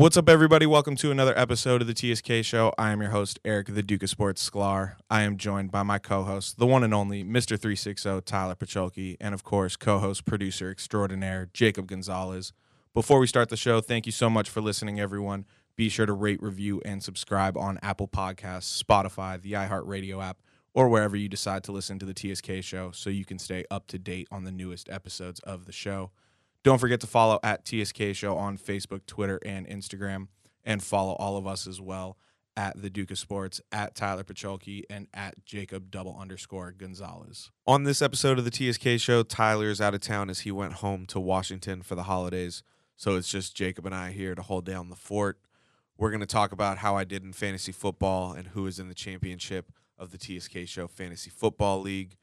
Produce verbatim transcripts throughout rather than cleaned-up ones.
What's up, everybody? Welcome to another episode of the T S K Show. I am your host, Eric, the Duke of Sports, Sklar. I am joined by my co-host, the one and only Mister three sixty, Tyler Pacholke, and, of course, co-host, producer extraordinaire, Jacob Gonzalez. Before we start the show, thank you so much for listening, everyone. Be sure to rate, review, and subscribe on Apple Podcasts, Spotify, the iHeartRadio app, or wherever you decide to listen to the T S K Show so you can stay up to date on the newest episodes of the show. Don't forget to follow at T S K Show on Facebook, Twitter, and Instagram, and follow all of us as well at The Duke of Sports, at Tyler Pacholke, and at Jacob double underscore Gonzalez. On this episode of the T S K Show, Tyler is out of town as he went home to Washington for the holidays, so it's just Jacob and I here to hold down the fort. We're going to talk about how I did in fantasy football and who is in the championship of the T S K Show Fantasy Football League.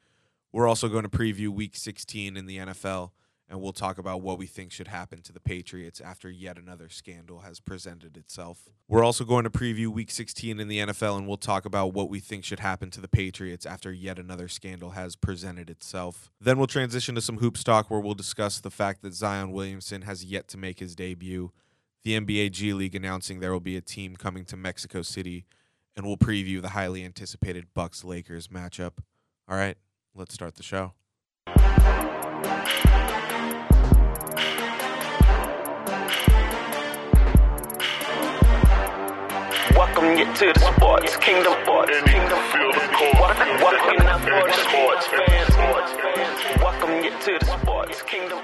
We're also going to preview Week sixteen in the N F L, and we'll talk about what we think should happen to the Patriots after yet another scandal has presented itself. We're also going to preview Week sixteen in the N F L, and we'll talk about what we think should happen to the Patriots after yet another scandal has presented itself. Then we'll transition to some hoops talk, where we'll discuss the fact that Zion Williamson has yet to make his debut, the N B A G League announcing there will be a team coming to Mexico City, and we'll preview the highly anticipated Bucks-Lakers matchup. All right, let's start the show. Welcome you to the sports kingdom. Kingdom field of court. Welcome you to the sports kingdom.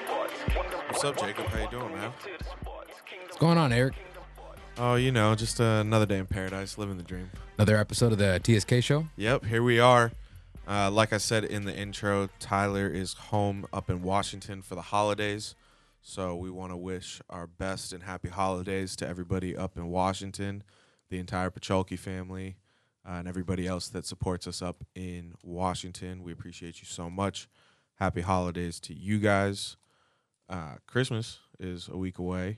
What's up, Jacob? How you doing, man? What's going on, Eric? Oh, you know, just uh, another day in paradise, living the dream. Another episode of the T S K Show? Yep, here we are. Uh, like I said in the intro, Tyler is home up in Washington for the holidays, so we want to wish our best and happy holidays to everybody up in Washington, the entire Pacholke family, uh, and everybody else that supports us up in Washington. We appreciate you so much. Happy holidays to you guys. Uh, Christmas is a week away.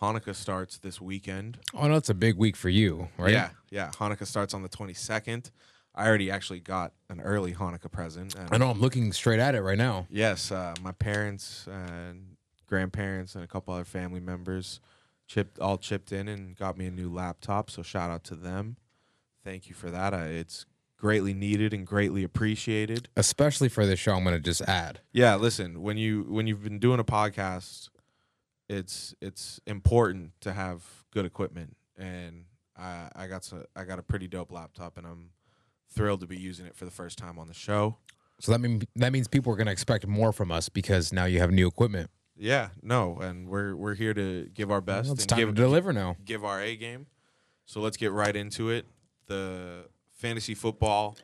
Hanukkah starts this weekend. Oh, no, it's a big week for you, right? Yeah, yeah. Hanukkah starts on the twenty-second. I already actually got an early Hanukkah present. I know. I'm looking straight at it right now. Yes. Uh, my parents and grandparents and a couple other family members chipped all chipped in and got me a new laptop, so shout out to them. Thank you for that. I, it's greatly needed and greatly appreciated. Especially for this show, I'm going to just add. Yeah, listen, when, you, when you've been doing a podcast, it's it's important to have good equipment. And I, I, got, so, I got a pretty dope laptop, and I'm thrilled to be using it for the first time on the show. So that mean that means people are going to expect more from us because now you have new equipment. Yeah, no, and we're we're here to give our best. Well, it's and time give, to deliver now. Give our A game. So let's get right into it. The fantasy football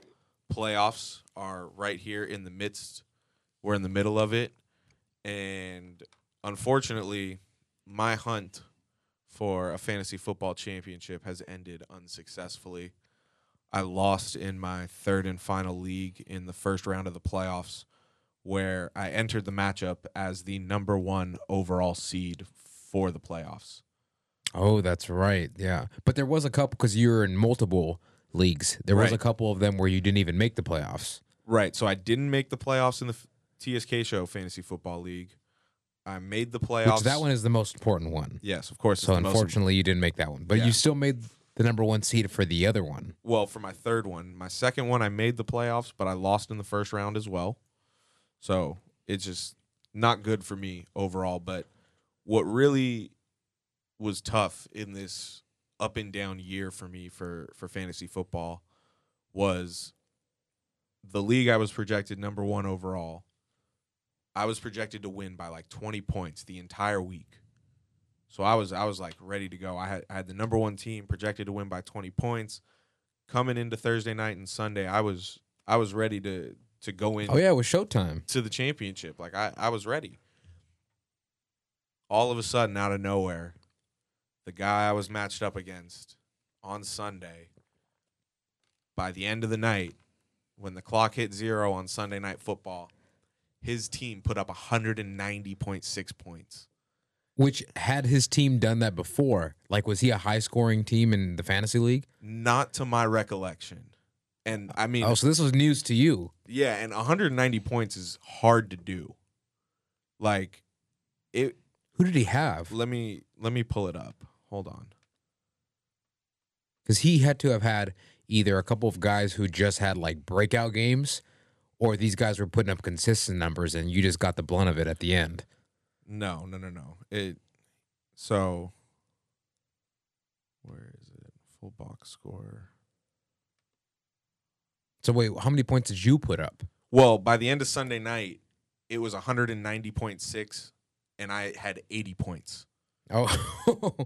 playoffs are right here in the midst. We're in the middle of it, and unfortunately, my hunt for a fantasy football championship has ended unsuccessfully. I lost in my third and final league in the first round of the playoffs, where I entered the matchup as the number one overall seed for the playoffs. Oh, that's right. Yeah. But there was a couple, because you were in multiple leagues. There was right. a couple of them where you didn't even make the playoffs. Right. So I didn't make the playoffs in the T S K Show Fantasy Football League. I made the playoffs. Which that one is the most important one. Yes, of course. So unfortunately, you didn't make that one. But yeah. you still made the number one seed for the other one. Well, for my third one. My second one, I made the playoffs, but I lost in the first round as well. So it's just not good for me overall. But what really was tough in this up and down year for me for, for fantasy football was the league I was projected number one overall. I was projected to win by like twenty points the entire week. So I was I was like ready to go. I had I had the number one team projected to win by twenty points. Coming into Thursday night and Sunday, I was I was ready to to go in. Oh yeah, it was showtime to the championship. Like I, I was ready. All of a sudden, out of nowhere, the guy I was matched up against on Sunday, by the end of the night, when the clock hit zero on Sunday Night Football, his team put up one hundred ninety point six points. Which, had his team done that before, like, was he a high-scoring team in the fantasy league? Not to my recollection. And I mean, oh, so this was news to you. Yeah, and one hundred ninety points is hard to do. Like, it. Who did he have? Let me let me pull it up. Hold on. Because he had to have had either a couple of guys who just had, like, breakout games, or these guys were putting up consistent numbers and you just got the blunt of it at the end. No, no, no, no. It So, where is it? Full box score. So, wait, how many points did you put up? Well, by the end of Sunday night, it was one ninety point six, and I had eighty points. Oh,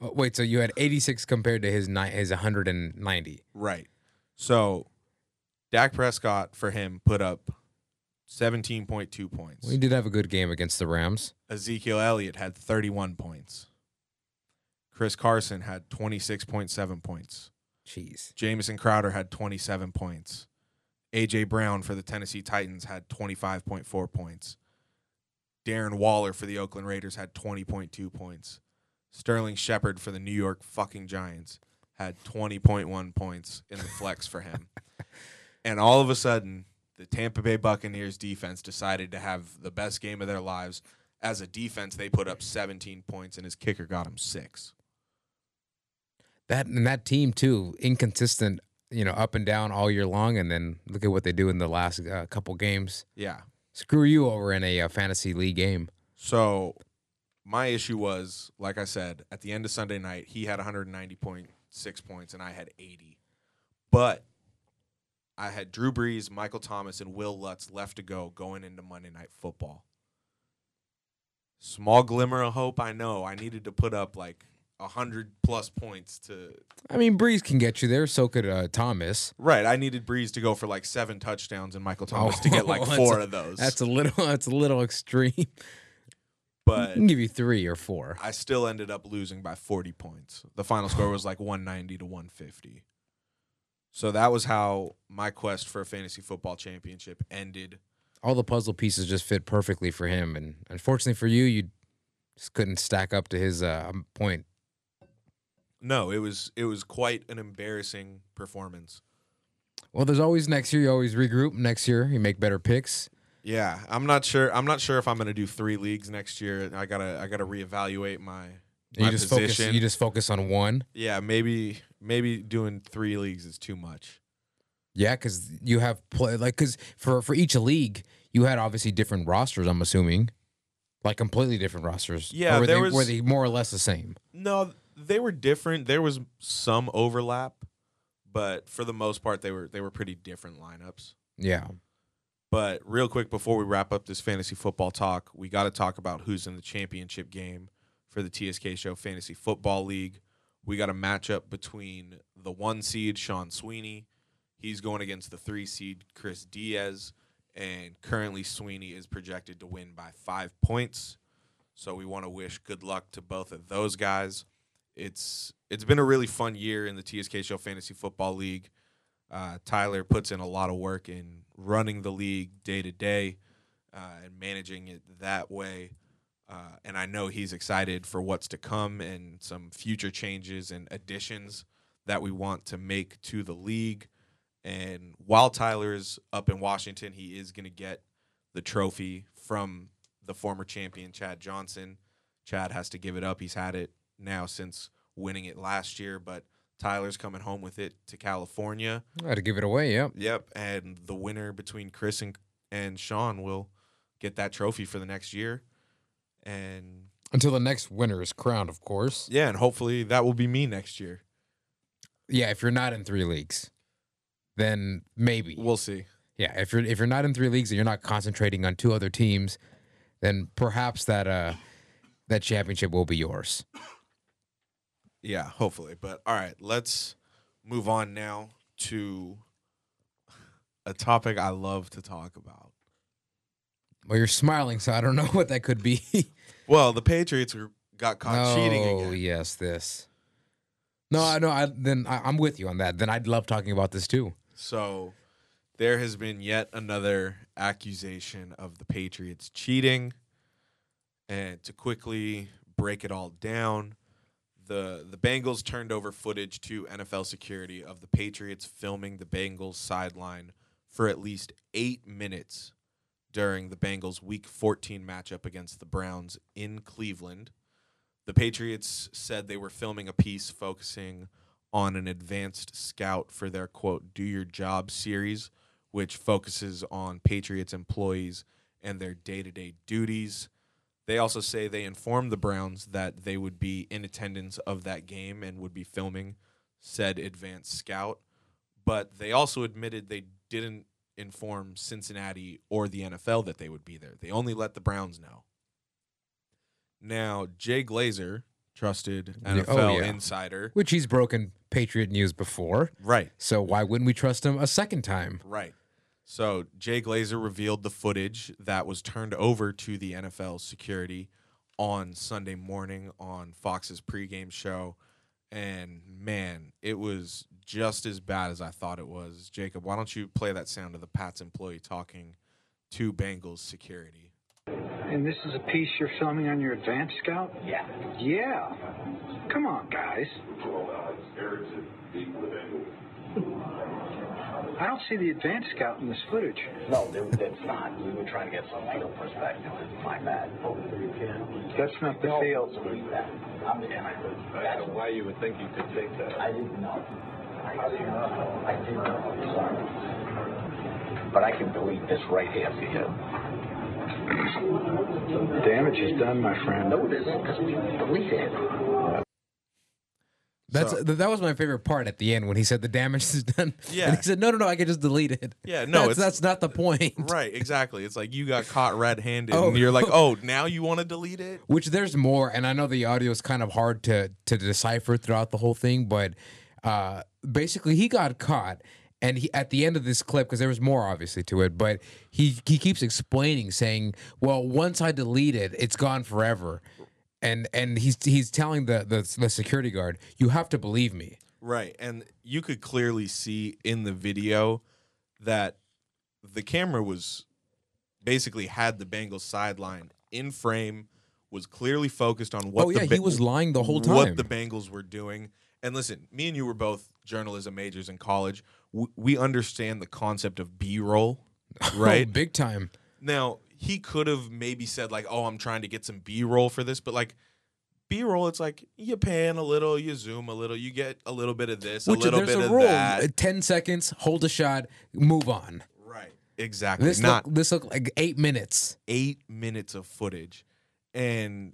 wait, so you had eighty-six compared to his ni- his one ninety. Right. So, Dak Prescott, for him, put up seventeen point two points. Well, he did have a good game against the Rams. Ezekiel Elliott had thirty-one points. Chris Carson had twenty-six point seven points. Jeez. Jamison Crowder had twenty-seven points. A J Brown for the Tennessee Titans had twenty-five point four points. Darren Waller for the Oakland Raiders had twenty point two points. Sterling Shepard for the New York fucking Giants had twenty point one points in the flex for him. And all of a sudden, the Tampa Bay Buccaneers defense decided to have the best game of their lives. As a defense, they put up seventeen points, and his kicker got him six. That and that team, too, inconsistent, you know, up and down all year long, and then look at what they do in the last uh, couple games. Yeah. Screw you over in a uh, fantasy league game. So my issue was, like I said, at the end of Sunday night, he had one ninety point six points, and I had eighty. But I had Jrue Brees, Michael Thomas, and Will Lutz left to go going into Monday Night Football. Small glimmer of hope, I know. I needed to put up like one hundred plus points to... I mean, Brees can get you there. So could uh, Thomas. Right. I needed Brees to go for like seven touchdowns and Michael Thomas oh, to get like four a, of those. That's a little That's a little extreme. But I can give you three or four. I still ended up losing by forty points. The final score was like one ninety to one fifty. So that was how my quest for a fantasy football championship ended. All the puzzle pieces just fit perfectly for him. And unfortunately for you, you just couldn't stack up to his uh, point. No, it was it was quite an embarrassing performance. Well, there's always next year. You always regroup. Next year, you make better picks. Yeah, I'm not sure. I'm not sure if I'm going to do three leagues next year. I gotta I gotta reevaluate my, my you just position. Focus, you just focus on one. Yeah, maybe maybe doing three leagues is too much. Yeah, because you have play like because for for each league you had obviously different rosters. I'm assuming, like completely different rosters. Yeah, or were there they, was were they more or less the same? No. They were different. There was some overlap, but for the most part, they were they were pretty different lineups. Yeah. But real quick, before we wrap up this fantasy football talk, we got to talk about who's in the championship game for the T S K Show Fantasy Football League. We got a matchup between the one seed, Sean Sweeney. He's going against the three seed, Chris Diaz, and currently Sweeney is projected to win by five points. So we want to wish good luck to both of those guys. It's it's been a really fun year in the T S K Show Fantasy Football League. Uh, Tyler puts in a lot of work in running the league day to day uh, and managing it that way. Uh, and I know he's excited for what's to come and some future changes and additions that we want to make to the league. And while Tyler is up in Washington, he is going to get the trophy from the former champion, Chad Johnson. Chad has to give it up. He's had it now since winning it last year, but Tyler's coming home with it to California. I had to give it away, yep. Yep, and the winner between Chris and, and Sean will get that trophy for the next year. And until the next winner is crowned, of course. Yeah, and hopefully that will be me next year. Yeah, if you're not in three leagues, then maybe. We'll see. Yeah, if you're if you're not in three leagues and you're not concentrating on two other teams, then perhaps that uh that championship will be yours. Yeah, hopefully. But, all right, let's move on now to a topic I love to talk about. Well, you're smiling, so I don't know what that could be. Well, the Patriots got caught oh, cheating again. Oh, yes, this. No, I, no I, then I, I'm with you on that. Then I'd love talking about this, too. So there has been yet another accusation of the Patriots cheating. And to quickly break it all down, The the Bengals turned over footage to N F L security of the Patriots filming the Bengals sideline for at least eight minutes during the Bengals' Week fourteen matchup against the Browns in Cleveland. The Patriots said they were filming a piece focusing on an advanced scout for their, quote, Do Your Job series, which focuses on Patriots employees and their day-to-day duties. They also say they informed the Browns that they would be in attendance of that game and would be filming said advanced scout, but they also admitted they didn't inform Cincinnati or the N F L that they would be there. They only let the Browns know. Now, Jay Glazer, trusted N F L oh, yeah. insider. Which he's broken Patriot news before. Right. So why wouldn't we trust him a second time? Right. So Jay Glazer revealed the footage that was turned over to the N F L security on Sunday morning on Fox's pregame show. And, man, it was just as bad as I thought it was. Jacob, why don't you play that sound of the Pats employee talking to Bengals security? And this is a piece you're filming on your advanced scout? Yeah. Yeah. Come on, guys. I don't see the advanced scout in this footage. No, that's not. We were trying to get some legal perspective to find that. That's not the field. I don't know why you would think you could take that. I didn't know. I didn't know. I didn't know. Sorry. But I can delete this right after you. The damage is done, my friend. No, it isn't, because we delete it. That's so, that was my favorite part at the end when he said the damage is done. Yeah, and he said no, no, no, I can just delete it. Yeah, no, that's, it's, that's not the point. Right, exactly. It's like you got caught red-handed, oh. and you're like, oh, now you want to delete it. Which there's more, and I know the audio is kind of hard to to decipher throughout the whole thing, but uh, basically he got caught. And he, at the end of this clip, because there was more, obviously, to it, but he, he keeps explaining, saying, well, once I delete it, it's gone forever. And and he's he's telling the, the, the security guard, you have to believe me. Right, and you could clearly see in the video that the camera was basically had the Bengals sideline in frame, was clearly focused on what, oh, yeah, the, he was lying the whole time. What the Bengals were doing. And listen, me and you were both journalism majors in college. We understand the concept of B-roll, right? Oh, big time. Now, he could have maybe said, like, oh, I'm trying to get some B-roll for this. But, like, B-roll, it's like you pan a little, you zoom a little, you get a little bit of this, which, a little bit a of rule. That. Ten seconds, hold a shot, move on. Right, exactly. This Not look, this look like eight minutes. Eight minutes of footage. And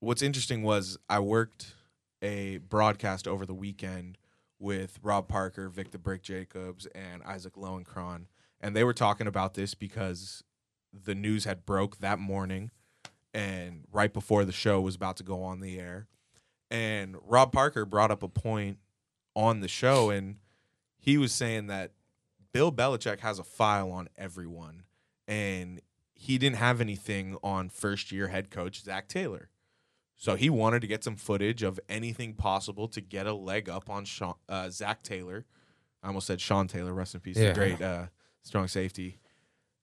what's interesting was I worked a broadcast over the weekend with Rob Parker, Vic the Brick Jacobs, and Isaac Lowenkron. And they were talking about this because the news had broke that morning and right before the show was about to go on the air. And Rob Parker brought up a point on the show, and he was saying that Bill Belichick has a file on everyone, and he didn't have anything on first-year head coach Zach Taylor. So he wanted to get some footage of anything possible to get a leg up on Sean, uh, Zach Taylor. I almost said Sean Taylor, rest in peace. Yeah. Great, uh, strong safety.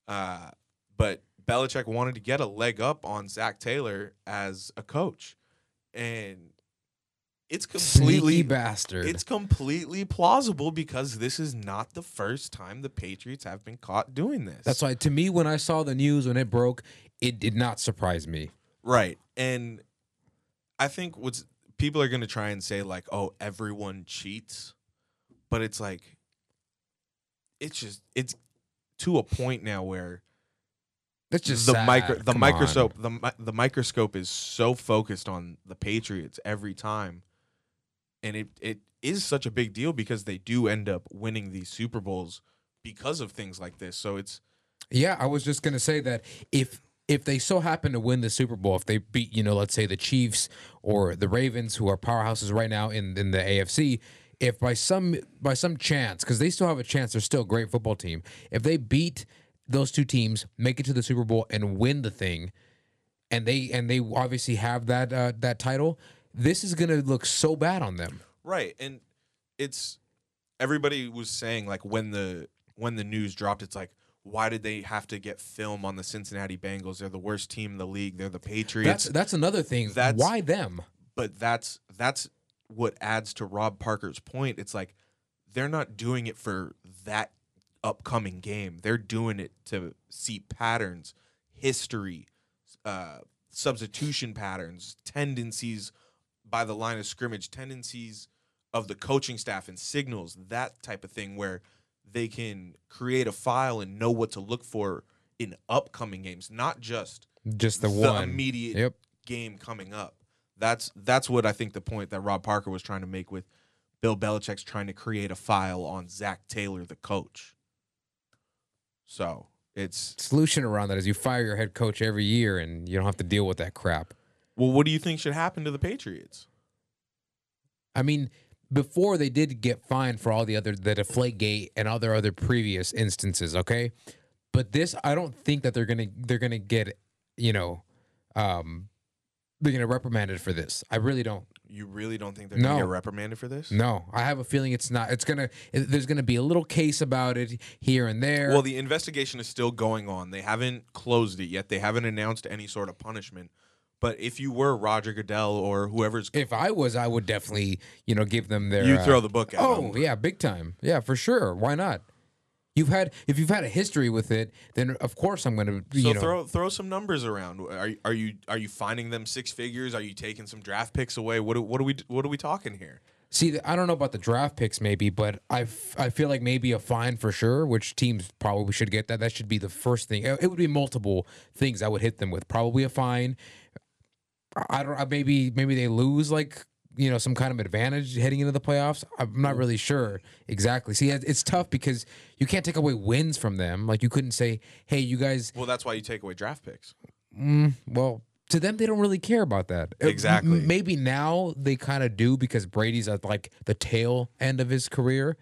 Uh, but Belichick wanted to get a leg up on Zach Taylor as a coach. And it's completely Sneaky bastard. It's completely plausible because this is not the first time the Patriots have been caught doing this. That's why, to me, when I saw the news, when it broke, it did not surprise me. Right. And I think what's people are going to try and say, like, oh, everyone cheats. But it's like, it's just, it's to a point now where that's just the sad. micro the Come microscope the, the microscope is so focused on the Patriots every time. And it it is such a big deal because they do end up winning these Super Bowls because of things like this. So it's yeah, I was just going to say that if If they so happen to win the Super Bowl, if they beat, you know, let's say the Chiefs or the Ravens, who are powerhouses right now in, in the A F C, if by some by some chance, because they still have a chance, they're still a great football team, if they beat those two teams, make it to the Super Bowl and win the thing, and they and they obviously have that uh, that title, this is going to look so bad on them. Right, and it's everybody was saying, like, when the when the news dropped, it's like, why did they have to get film on the Cincinnati Bengals? They're the worst team in the league. They're the Patriots. That's, that's another thing. That's, why them? But that's that's what adds to Rob Parker's point. It's like they're not doing it for that upcoming game. They're doing it to see patterns, history, uh, substitution patterns, tendencies by the line of scrimmage, tendencies of the coaching staff and signals, that type of thing, where they can create a file and know what to look for in upcoming games, not just just the, the one immediate yep. game coming up. That's that's what I think the point that Rob Parker was trying to make with Bill Belichick's trying to create a file on Zach Taylor, the coach. So it's solution around that is you fire your head coach every year and you don't have to deal with that crap. Well, what do you think should happen to the Patriots? I mean, before they did get fined for all the other the Deflategate and all their other previous instances, okay? But this, I don't think that they're gonna they're gonna get, you know, um, they're gonna reprimand it for this. I really don't. You really don't think they're no. gonna get reprimanded for this? No, I have a feeling it's not. It's gonna. It, there's gonna be a little case about it here and there. Well, the investigation is still going on. They haven't closed it yet. They haven't announced any sort of punishment. But if you were Roger Goodell or whoever's, if I was, I would definitely, you know, give them their. You throw uh, the book at oh, them. Oh yeah, big time. Yeah, for sure. Why not? You've had if you've had a history with it, then of course I'm going to. So know. throw throw some numbers around. Are are you are you finding them six figures? Are you taking some draft picks away? What what are we what are we talking here? See, I don't know about the draft picks, maybe, but I, f- I feel like maybe a fine for sure, which teams probably should get that. That should be the first thing. It would be multiple things I would hit them with. Probably a fine. I don't. Maybe maybe they lose like. You know, some kind of advantage heading into the playoffs. I'm not really sure exactly. See, it's tough because you can't take away wins from them. Like, you couldn't say, hey, you guys. Well, that's why you take away draft picks. Mm, well, to them, they don't really care about that. Exactly. It, maybe now they kind of do because Brady's at, like, the tail end of his career,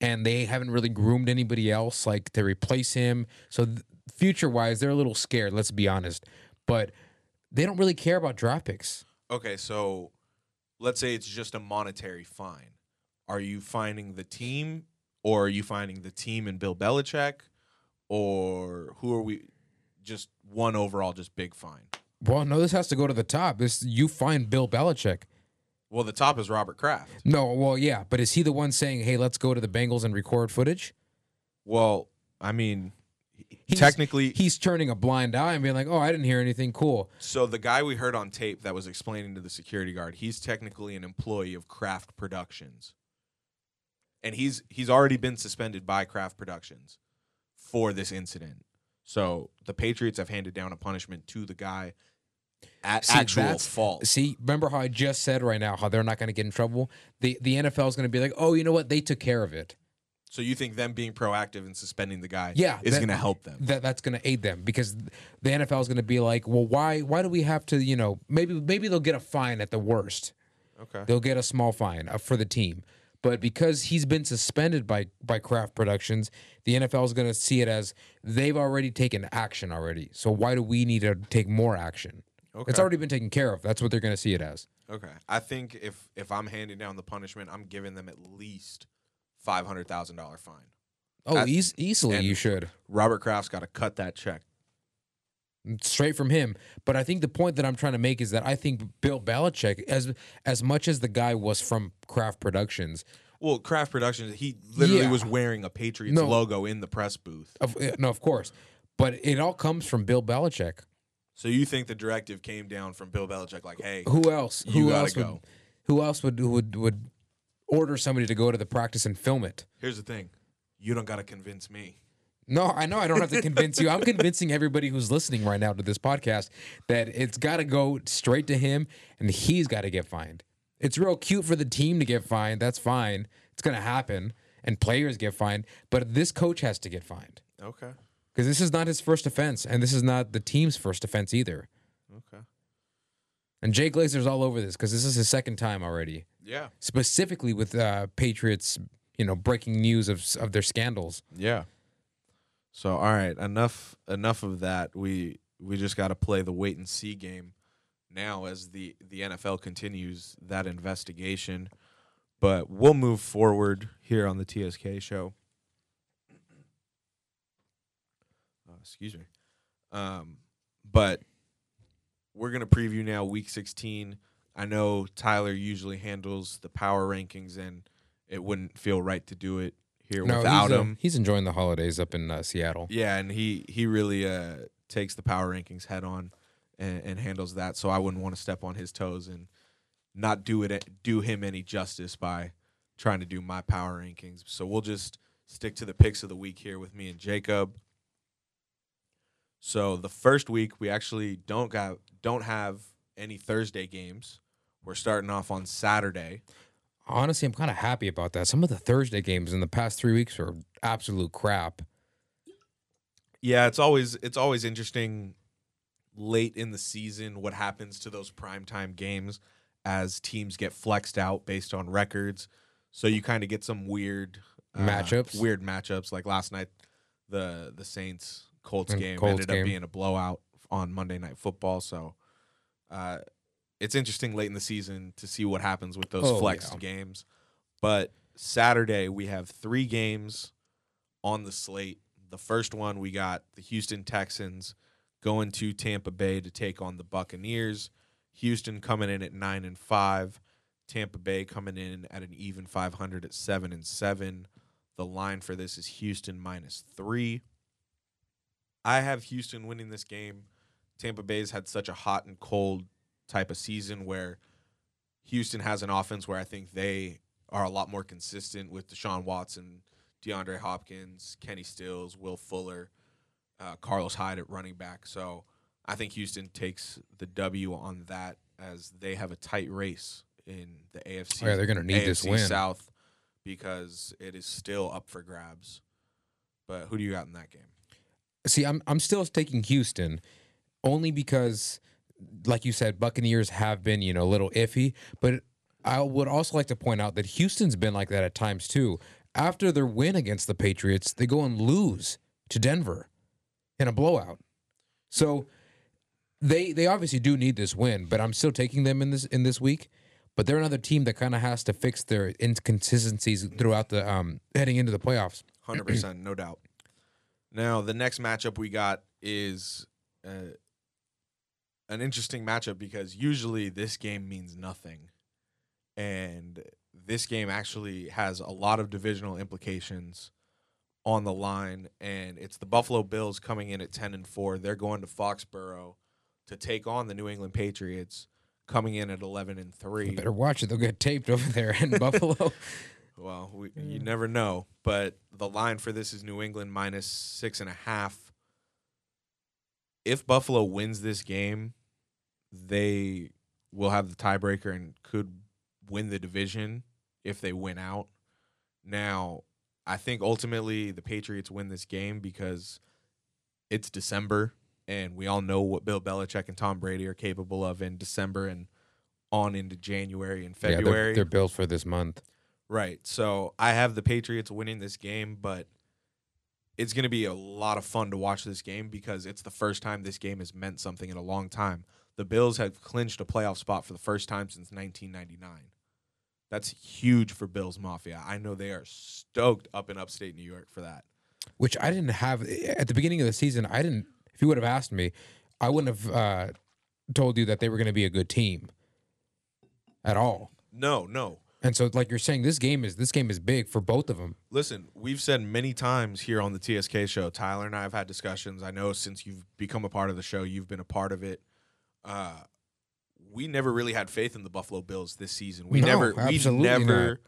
and they haven't really groomed anybody else, like, to replace him. So th- future-wise, they're a little scared, let's be honest. But they don't really care about draft picks. Okay, so let's say it's just a monetary fine. Are you fining the team, or are you fining the team and Bill Belichick, or who are we? Just one overall, just big fine. Well, no, this has to go to the top. This you fine Bill Belichick. Well, the top is Robert Kraft. No, well, yeah, but is he the one saying, "Hey, let's go to the Bengals and record footage"? Well, I mean, he's, technically, he's turning a blind eye and being like, oh, I didn't hear anything cool. So the guy we heard on tape that was explaining to the security guard, he's technically an employee of Kraft Productions. And he's he's already been suspended by Kraft Productions for this incident. So the Patriots have handed down a punishment to the guy at see, actual fault. See, remember how I just said right now how they're not going to get in trouble? The, the N F L is going to be like, oh, you know what? They took care of it. So you think them being proactive and suspending the guy yeah, is going to help them? That that's going to aid them because the N F L is going to be like, well, why why do we have to, you know, maybe maybe they'll get a fine at the worst. Okay. They'll get a small fine for the team. But because he's been suspended by, by Kraft Productions, the N F L is going to see it as they've already taken action already. So why do we need to take more action? Okay. It's already been taken care of. That's what they're going to see it as. Okay. I think if, if I'm handing down the punishment, I'm giving them at least five hundred thousand dollars fine. Oh, That's, e- easily you should. Robert Kraft's got to cut that check. Straight from him. But I think the point that I'm trying to make is that I think Bill Belichick, as as much as the guy was from Kraft Productions. Well, Kraft Productions, he literally yeah. was wearing a Patriots no. logo in the press booth. Of, no, of course. But it all comes from Bill Belichick. So you think the directive came down from Bill Belichick like, hey, who else? You who gotta else go. Would, who else would would would... order somebody to go to the practice and film it. Here's the thing. You don't got to convince me. No, I know I don't have to convince you. I'm convincing everybody who's listening right now to this podcast that it's got to go straight to him, and he's got to get fined. It's real cute for the team to get fined. That's fine. It's going to happen, and players get fined. But this coach has to get fined. Okay. Because this is not his first offense, and this is not the team's first offense either. Okay. And Jay Glazer's all over this because this is his second time already. Yeah. Specifically with uh, Patriots, you know, breaking news of of their scandals. Yeah. So, all right, enough enough of that. We we just got to play the wait and see game now as the, the N F L continues that investigation. But we'll move forward here on the T S K show. Uh, excuse me. Um, but we're going to preview now week sixteen. I know Tyler usually handles the power rankings, and it wouldn't feel right to do it here no, without he's, him. Um, he's enjoying the holidays up in uh, Seattle. Yeah, and he, he really uh, takes the power rankings head on and, and handles that. So I wouldn't want to step on his toes and not do it do him any justice by trying to do my power rankings. So we'll just stick to the picks of the week here with me and Jacob. So the first week we actually don't got don't have any Thursday games. We're starting off on Saturday. Honestly, I'm kind of happy about that. Some of the Thursday games in the past three weeks are absolute crap. Yeah, it's always it's always interesting late in the season what happens to those primetime games as teams get flexed out based on records. So you kind of get some weird uh, matchups. Weird matchups like last night, the the Saints Colts game Colts ended game. up being a blowout on Monday Night Football. So uh, it's interesting late in the season to see what happens with those oh, flexed yeah. games. But Saturday we have three games on the slate. The first one, we got the Houston Texans going to Tampa Bay to take on the Buccaneers. Houston coming in at nine and five. Tampa Bay coming in at an even five hundred at seven and seven. The line for this is Houston minus three. I have Houston winning this game. Tampa Bay's had such a hot and cold type of season where Houston has an offense where I think they are a lot more consistent with Deshaun Watson, DeAndre Hopkins, Kenny Stills, Will Fuller, uh, Carlos Hyde at running back. So I think Houston takes the W on that as they have a tight race in the A F C. Oh, yeah, they're going to need A F C this win. South, because it is still up for grabs. But who do you got in that game? See, I'm I'm still taking Houston only because, like you said, Buccaneers have been, you know, a little iffy. But I would also like to point out that Houston's been like that at times too. After their win against the Patriots, they go and lose to Denver in a blowout. So they they obviously do need this win, but I'm still taking them in this in this week. But they're another team that kind of has to fix their inconsistencies throughout the um, heading into the playoffs. one hundred percent, no doubt. Now, the next matchup we got is uh, an interesting matchup because usually this game means nothing. And this game actually has a lot of divisional implications on the line, and it's the Buffalo Bills coming in at ten and four. They're going to Foxborough to take on the New England Patriots, coming in at eleven and three. You better watch it; they'll get taped over there in Buffalo. Well, we, you never know. But the line for this is New England minus six and a half. If Buffalo wins this game, they will have the tiebreaker and could win the division if they win out. Now, I think ultimately the Patriots win this game because it's December, and we all know what Bill Belichick and Tom Brady are capable of in December and on into January and February. Yeah, they're, they're built for this month. Right. So I have the Patriots winning this game, but it's going to be a lot of fun to watch this game because it's the first time this game has meant something in a long time. The Bills have clinched a playoff spot for the first time since nineteen ninety-nine. That's huge for Bills Mafia. I know they are stoked up in upstate New York for that. Which I didn't have at the beginning of the season. I didn't. If you would have asked me, I wouldn't have uh, told you that they were going to be a good team at all. No, no. And so, like you're saying, this game is this game is big for both of them. Listen, we've said many times here on the T S K show, Tyler and I have had discussions. I know since you've become a part of the show, you've been a part of it. Uh, we never really had faith in the Buffalo Bills this season. We no, never, we never not.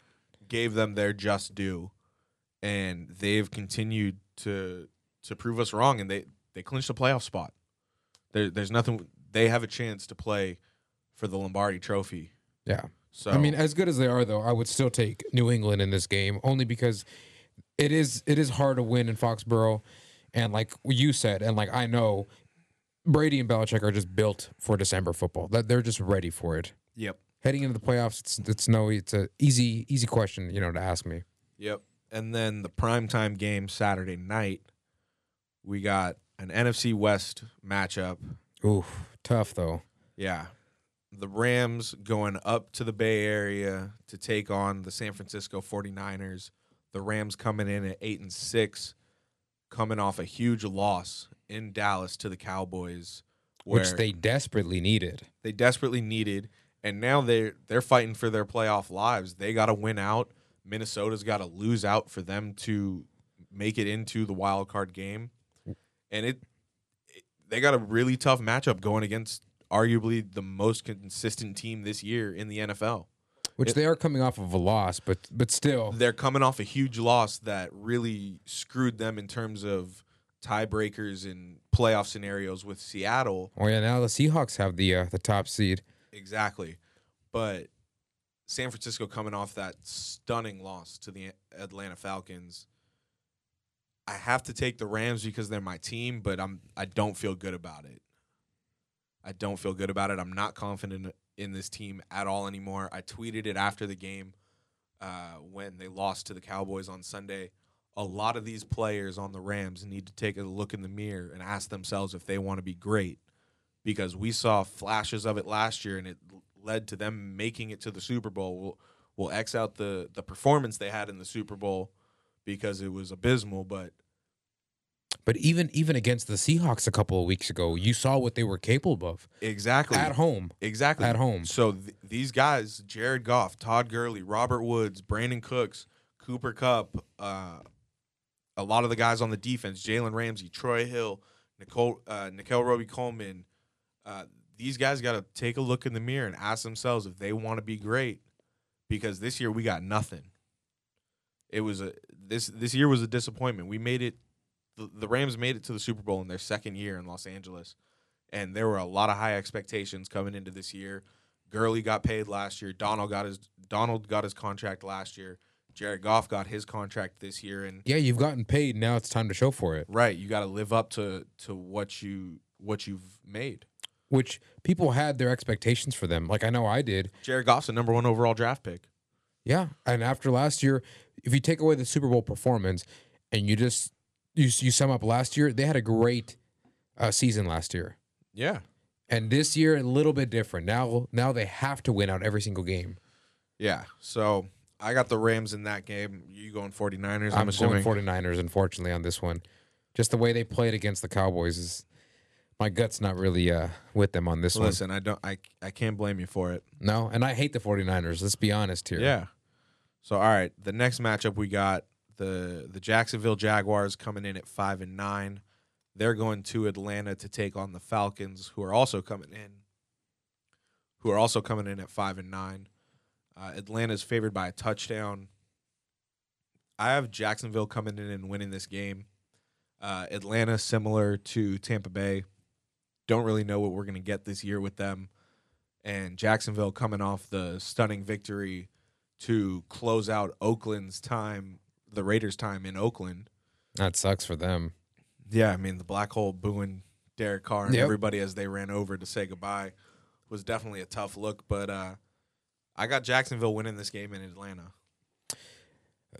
gave them their just due, and they've continued to to prove us wrong. And they they clinched a playoff spot. There, there's nothing. They have a chance to play for the Lombardi Trophy. Yeah. So I mean, as good as they are, though, I would still take New England in this game only because it is it is hard to win in Foxborough, and like you said, and like I know. Brady and Belichick are just built for December football. They're just ready for it. Yep. Heading into the playoffs, it's it's no, it's a easy easy question, you know, to ask me. Yep. And then the primetime game Saturday night, we got an N F C West matchup. Ooh, tough though. Yeah. The Rams going up to the Bay Area to take on the San Francisco forty-niners. The Rams coming in at eight and six, coming off a huge loss in Dallas to the Cowboys, where which they desperately needed. They desperately needed, and now they're they're fighting for their playoff lives. They got to win out. Minnesota's got to lose out for them to make it into the wild card game. And it, it they got a really tough matchup going against arguably the most consistent team this year in the N F L. Which it, they are coming off of a loss, but but still. They're coming off a huge loss that really screwed them in terms of tiebreakers and playoff scenarios with Seattle. Oh, yeah, now the Seahawks have the uh, the top seed. Exactly. But San Francisco coming off that stunning loss to the Atlanta Falcons. I have to take the Rams because they're my team, but I'm I don't feel good about it. I don't feel good about it. I'm not confident in this team at all anymore. I tweeted it after the game uh, when they lost to the Cowboys on Sunday. A lot of these players on the Rams need to take a look in the mirror and ask themselves if they want to be great, because we saw flashes of it last year, and it led to them making it to the Super Bowl. We'll, we'll X out the, the performance they had in the Super Bowl because it was abysmal, but But even even against the Seahawks a couple of weeks ago, you saw what they were capable of. Exactly. At home. Exactly. At home. So th- these guys, Jared Goff, Todd Gurley, Robert Woods, Brandon Cooks, Cooper Kupp, uh, a lot of the guys on the defense, Jalen Ramsey, Troy Hill, Nicole, uh, Nickel Roby Coleman, uh, these guys got to take a look in the mirror and ask themselves if they want to be great, because this year we got nothing. It was a this this year was a disappointment. We made it. The Rams made it to the Super Bowl in their second year in Los Angeles, and there were a lot of high expectations coming into this year. Gurley got paid last year. Donald got his Donald got his contract last year. Jared Goff got his contract this year. And yeah, you've gotten paid. Now it's time to show for it. Right, you got to live up to to what you what you've made. Which people had their expectations for them. Like I know I did. Jared Goff's a number one overall draft pick. Yeah, and after last year, if you take away the Super Bowl performance, and you just You you sum up last year, they had a great uh, season last year. Yeah. And this year, a little bit different. Now now they have to win out every single game. Yeah. So I got the Rams in that game. You going forty-niners, I'm, I'm assuming? I'm going forty-niners, unfortunately, on this one. Just the way they played against the Cowboys is my gut's not really uh, with them on this Listen, one. Listen, I don't I I can't blame you for it. No, and I hate the forty-niners. Let's be honest here. Yeah. So all right, the next matchup we got. The the Jacksonville Jaguars coming in at five and nine. They're going to Atlanta to take on the Falcons, who are also coming in. Who are also coming in at five and nine. Uh, Atlanta's favored by a touchdown. I have Jacksonville coming in and winning this game. Uh, Atlanta, similar to Tampa Bay, don't really know what we're going to get this year with them. And Jacksonville coming off the stunning victory to close out Oakland's time. The Raiders' time in Oakland. That sucks for them. Yeah, I mean, the black hole booing Derek Carr and yep. everybody as they ran over to say goodbye was definitely a tough look. But uh, I got Jacksonville winning this game in Atlanta.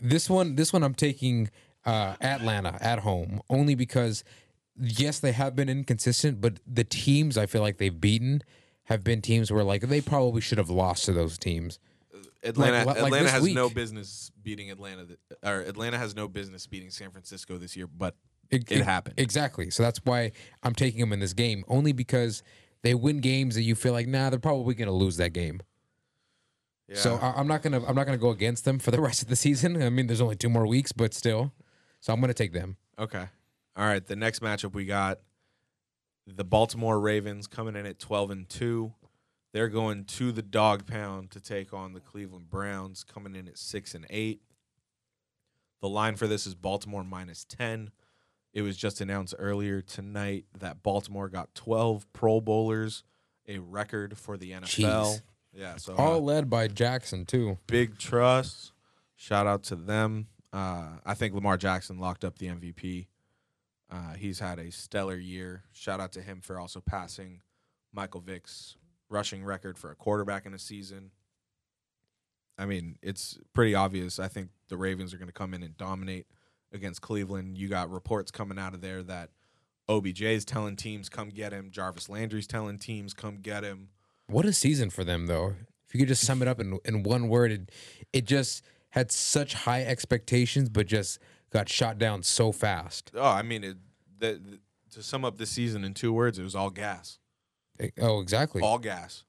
This one, this one I'm taking uh, Atlanta at home, only because, yes, they have been inconsistent, but the teams I feel like they've beaten have been teams where, like, they probably should have lost to those teams. Atlanta, like, Atlanta like has week. no business beating Atlanta, or Atlanta has no business beating San Francisco this year, but it, it happened. Exactly. So that's why I'm taking them in this game, only because they win games that you feel like, nah, they're probably going to lose that game. Yeah. So I, I'm not gonna, I'm not gonna go against them for the rest of the season. I mean, there's only two more weeks, but still, so I'm gonna take them. Okay. All right. The next matchup we got the Baltimore Ravens coming in at twelve and two. They're going to the dog pound to take on the Cleveland Browns, coming in at six and eight. The line for this is Baltimore minus ten. It was just announced earlier tonight that Baltimore got twelve Pro Bowlers, a record for the N F L. Jeez. Yeah, so all uh, led by Jackson too. Big trust. Shout out to them. Uh, I think Lamar Jackson locked up the M V P. Uh, he's had a stellar year. Shout out to him for also passing Michael Vick's rushing record for a quarterback in a season. I mean, it's pretty obvious. I think the Ravens are going to come in and dominate against Cleveland. You got reports coming out of there that O B J's telling teams, come get him. Jarvis Landry's telling teams, come get him. What a season for them, though. If you could just sum it up in, in one word, it, it just had such high expectations, but just got shot down so fast. Oh, I mean, it, the, the, to sum up this season in two words, it was all gas. Oh, exactly. All gas.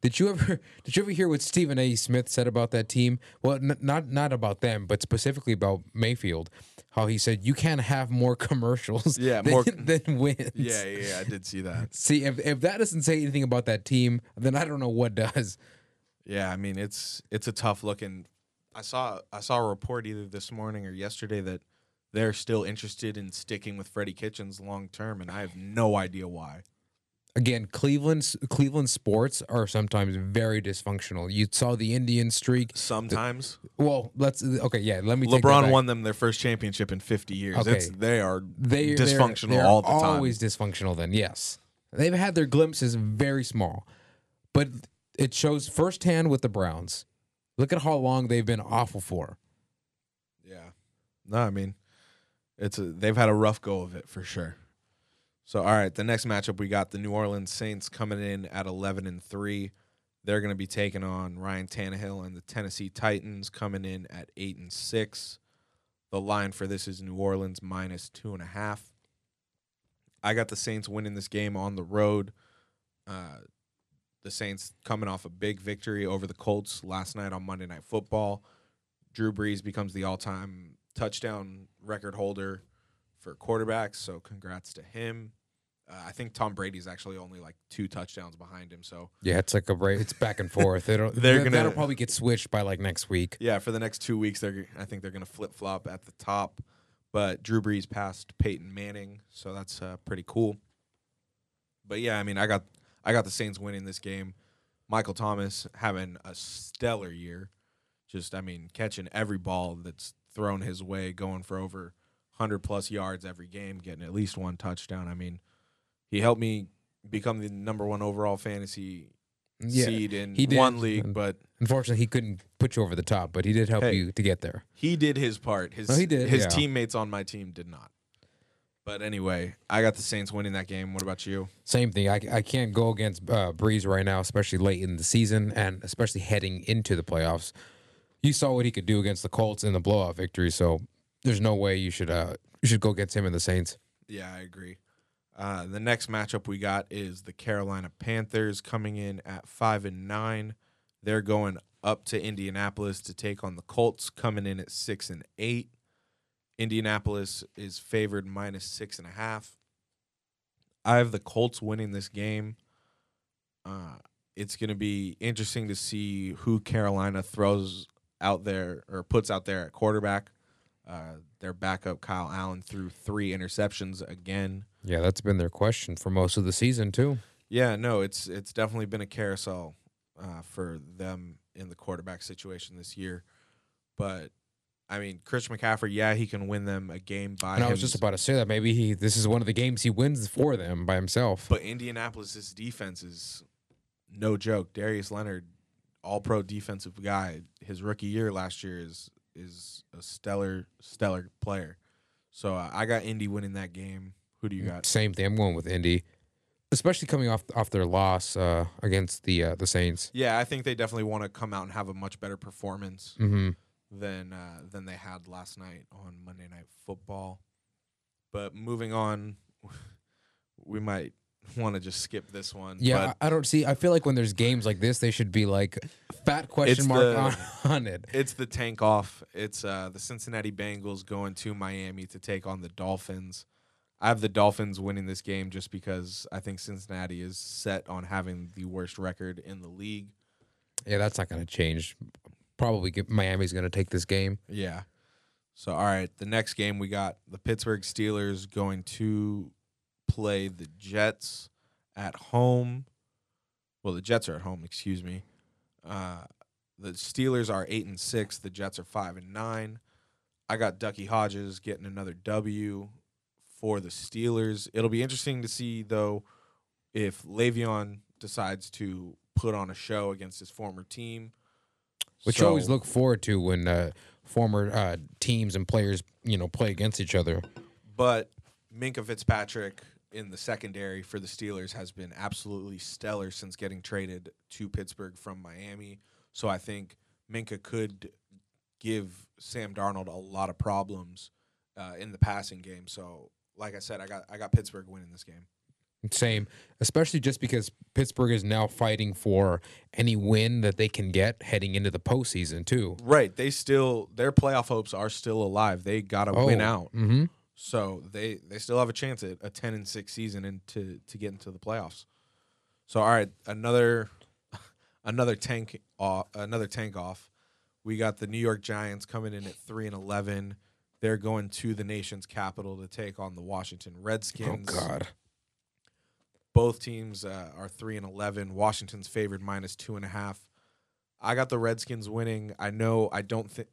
Did you ever did you ever hear what Stephen A. Smith said about that team? Well, n- not not about them, but specifically about Mayfield. How he said you can't have more commercials yeah, than, more... than wins. Yeah, yeah, I did see that. See, if if that doesn't say anything about that team, then I don't know what does. Yeah, I mean it's it's a tough look, and I saw I saw a report either this morning or yesterday that they're still interested in sticking with Freddie Kitchens long term, and I have no idea why. Again, Cleveland's Cleveland sports are sometimes very dysfunctional. You saw the Indian streak. Sometimes. The, well, let's okay, yeah. Let me. LeBron take won them their first championship in fifty years. Okay. It's, they are they, dysfunctional they're, they're all the time. Always dysfunctional. Then yes, they've had their glimpses very small, but it shows firsthand with the Browns. Look at how long they've been awful for. Yeah. No, I mean, it's a, they've had a rough go of it for sure. So, all right, the next matchup we got the New Orleans Saints coming in at eleven and three. They're going to be taking on Ryan Tannehill and the Tennessee Titans coming in at eight and six. The line for this is New Orleans minus two and a half. I got the Saints winning this game on the road. Uh, the Saints coming off a big victory over the Colts last night on Monday Night Football. Jrue Brees becomes the all-time touchdown record holder for quarterbacks, so congrats to him. Uh, I think Tom Brady's actually only like two touchdowns behind him. So yeah, it's like a break. It's back and forth. They don't, they're gonna that'll probably get switched by like next week. Yeah, for the next two weeks, they're I think they're gonna flip flop at the top. But Jrue Brees passed Peyton Manning, so that's uh, pretty cool. But yeah, I mean, I got I got the Saints winning this game. Michael Thomas having a stellar year, just I mean catching every ball that's thrown his way, going for over one hundred plus yards every game, getting at least one touchdown. I mean, he helped me become the number one overall fantasy yeah, seed in one league, but unfortunately he couldn't put you over the top, but he did help hey, you to get there. He did his part. His, oh, he did. his yeah. teammates on my team did not. But anyway, I got the Saints winning that game. What about you? Same thing. I, I can't go against uh, Breeze right now, especially late in the season and especially heading into the playoffs. You saw what he could do against the Colts in the blowout victory, so there's no way you should uh, you should go against him and the Saints. Yeah, I agree. Uh, the next matchup we got is the Carolina Panthers coming in at five and nine. They're going up to Indianapolis to take on the Colts, coming in at six and eight. Indianapolis is favored minus six and a half. I have the Colts winning this game. Uh, it's going to be interesting to see who Carolina throws out there or puts out there at quarterback. Uh, their backup, Kyle Allen, threw three interceptions again. Yeah, that's been their question for most of the season, too. Yeah, no, it's it's definitely been a carousel uh, for them in the quarterback situation this year. But, I mean, Christian McCaffrey, yeah, he can win them a game by himself. And I was just about to say that. Maybe he this is one of the games he wins for them by himself. But Indianapolis' defense is no joke. Darius Leonard, all-pro defensive guy, his rookie year last year is – is a stellar, stellar player. So uh, I got Indy winning that game. Who do you got? Same thing. I'm going with Indy, especially coming off off their loss uh, against the uh, the Saints. Yeah, I think they definitely want to come out and have a much better performance mm-hmm. than uh, than they had last night on Monday Night Football. But moving on, we might want to just skip this one. Yeah, but I, I don't see. I feel like when there's games like this, they should be like fat question mark the, on, on it. It's the tank off. It's uh, the Cincinnati Bengals going to Miami to take on the Dolphins. I have the Dolphins winning this game just because I think Cincinnati is set on having the worst record in the league. Yeah, that's not going to change. Probably get, Miami's going to take this game. Yeah. So, all right, the next game we got the Pittsburgh Steelers going to play the Jets at home. Well, the Jets are at home, excuse me. Uh, the Steelers are eight and six. The Jets are five and nine. I got Ducky Hodges getting another W for the Steelers. It'll be interesting to see, though, if Le'Veon decides to put on a show against his former team. Which so, you always look forward to when uh, former uh, teams and players, you know, play against each other. But Minkah Fitzpatrick in the secondary for the Steelers has been absolutely stellar since getting traded to Pittsburgh from Miami. So I think Minkah could give Sam Darnold a lot of problems uh, in the passing game. So, like I said, I got I got Pittsburgh winning this game. Same, especially just because Pittsburgh is now fighting for any win that they can get heading into the postseason too. Right, they still their playoff hopes are still alive. They got to oh, win out, mm-hmm. so they they still have a chance at a ten and six season and to to get into the playoffs. So all right, another another tank off, another tank off. We got the New York Giants coming in at three and eleven. They're going to the nation's capital to take on the Washington Redskins. Oh God. Both teams uh, are three and eleven. Washington's favored minus two and a half. I got the Redskins winning. I know I don't think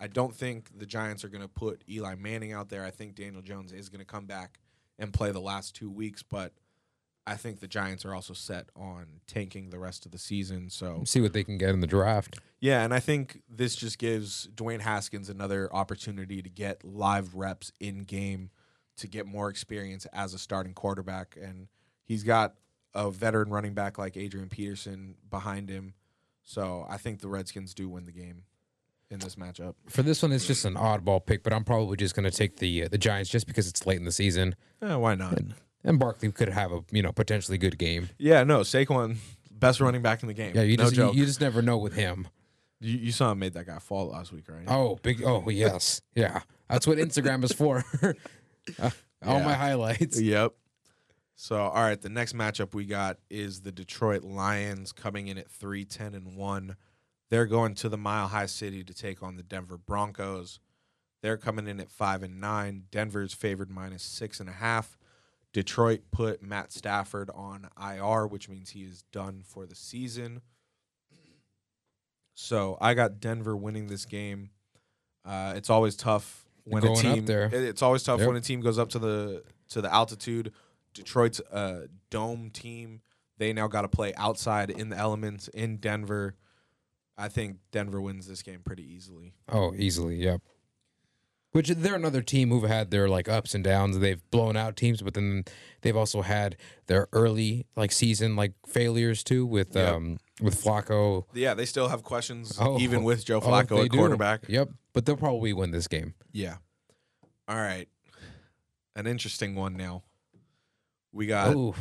I don't think the Giants are going to put Eli Manning out there. I think Daniel Jones is going to come back and play the last two weeks, but I think the Giants are also set on tanking the rest of the season. So see what they can get in the draft. Yeah, and I think this just gives Dwayne Haskins another opportunity to get live reps in game, to get more experience as a starting quarterback. And he's got a veteran running back like Adrian Peterson behind him. So I think the Redskins do win the game in this matchup. For this one, it's just an oddball pick, but I'm probably just going to take the uh, the Giants just because it's late in the season. Eh, why not? And, and Barkley could have a you know potentially good game. Yeah, no, Saquon, best running back in the game. Yeah, you no just joke. You, you just never know with him. You, you saw him made that guy fall last week, right? Oh, big. Oh, yes, yeah. That's what Instagram is for. uh, all yeah. my highlights. Yep. So, all right, the next matchup we got is the Detroit Lions coming in at three ten and one. They're going to the Mile High City to take on the Denver Broncos. They're coming in at five and nine. Denver's favored minus six and a half. Detroit put Matt Stafford on I R, which means he is done for the season. So, I got Denver winning this game. Uh, it's always tough when going a team up there. It, it's always tough yep. when a team goes up to the to the altitude. Detroit's uh, dome team, they now got to play outside in the elements in Denver. I think Denver wins this game pretty easily. Oh, easily, yep. Which they're another team who've had their like ups and downs. They've blown out teams, but then they've also had their early like season like failures too with yep. um with Flacco. Yeah, they still have questions oh, even with Joe Flacco oh, at quarterback. Do. Yep, but they'll probably win this game. Yeah. All right. An interesting one now. We got Ooh.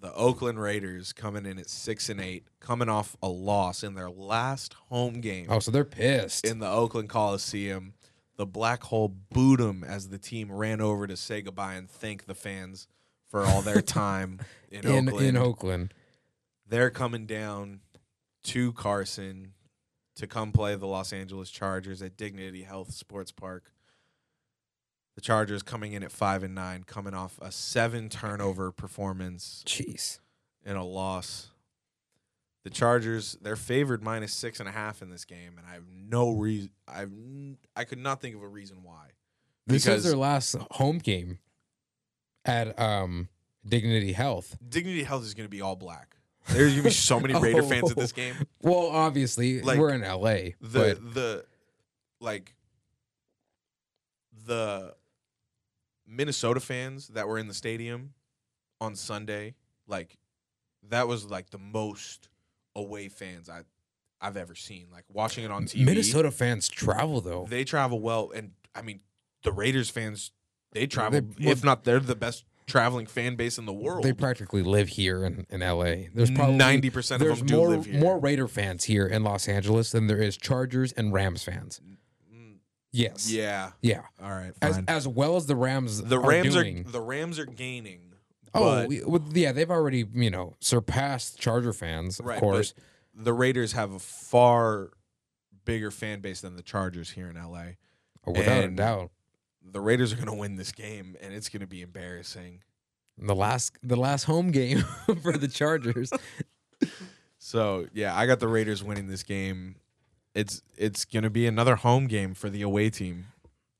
the Oakland Raiders coming in at six and eight, coming off a loss in their last home game. Oh, so they're pissed. In the Oakland Coliseum, the Black Hole booed them as the team ran over to say goodbye and thank the fans for all their time in, in Oakland. In Oakland. They're coming down to Carson to come play the Los Angeles Chargers at Dignity Health Sports Park. The Chargers coming in at five and nine, coming off a seven turnover performance. Jeez. And a loss. The Chargers, they're favored minus six and a half in this game, and I have no reason. I I could not think of a reason why. This is their last home game at um, Dignity Health. Dignity Health is going to be all black. There's going to be so many Raider oh. fans at this game. Well, obviously, like, we're in L A. The but. the like the Minnesota fans that were in the stadium on Sunday, like, that was, like, the most away fans I, I've ever seen. Like, watching it on T V. Minnesota fans travel, though. They travel well. And, I mean, the Raiders fans, they travel. They, if not, they're the best traveling fan base in the world. They practically live here in, in L A. There's probably ninety percent there's of them more, do live here. There's more Raider fans here in Los Angeles than there is Chargers and Rams fans. Yes. Yeah. Yeah. All right. Fine. As as well as the Rams, the Rams are, doing, are the Rams are gaining. Oh, but, yeah. They've already you know surpassed Charger fans, of right, course. The Raiders have a far bigger fan base than the Chargers here in L A. Oh, without and a doubt, the Raiders are going to win this game, and it's going to be embarrassing. The last the last home game for the Chargers. So yeah, I got the Raiders winning this game. It's it's going to be another home game for the away team.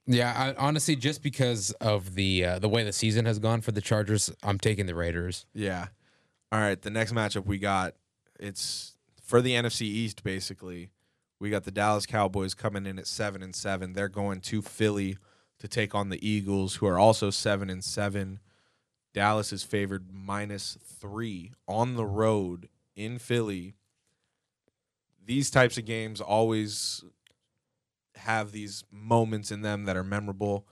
Yeah, I, honestly, just because of the uh, the way the season has gone for the Chargers, I'm taking the Raiders. Yeah. All right, the next matchup we got, it's for the N F C East, basically. We got the Dallas Cowboys coming in at seven and seven. They're going to Philly to take on the Eagles, who are also seven and seven. Dallas is favored minus three on the road in Philly. These types of games always have these moments in them that are memorable.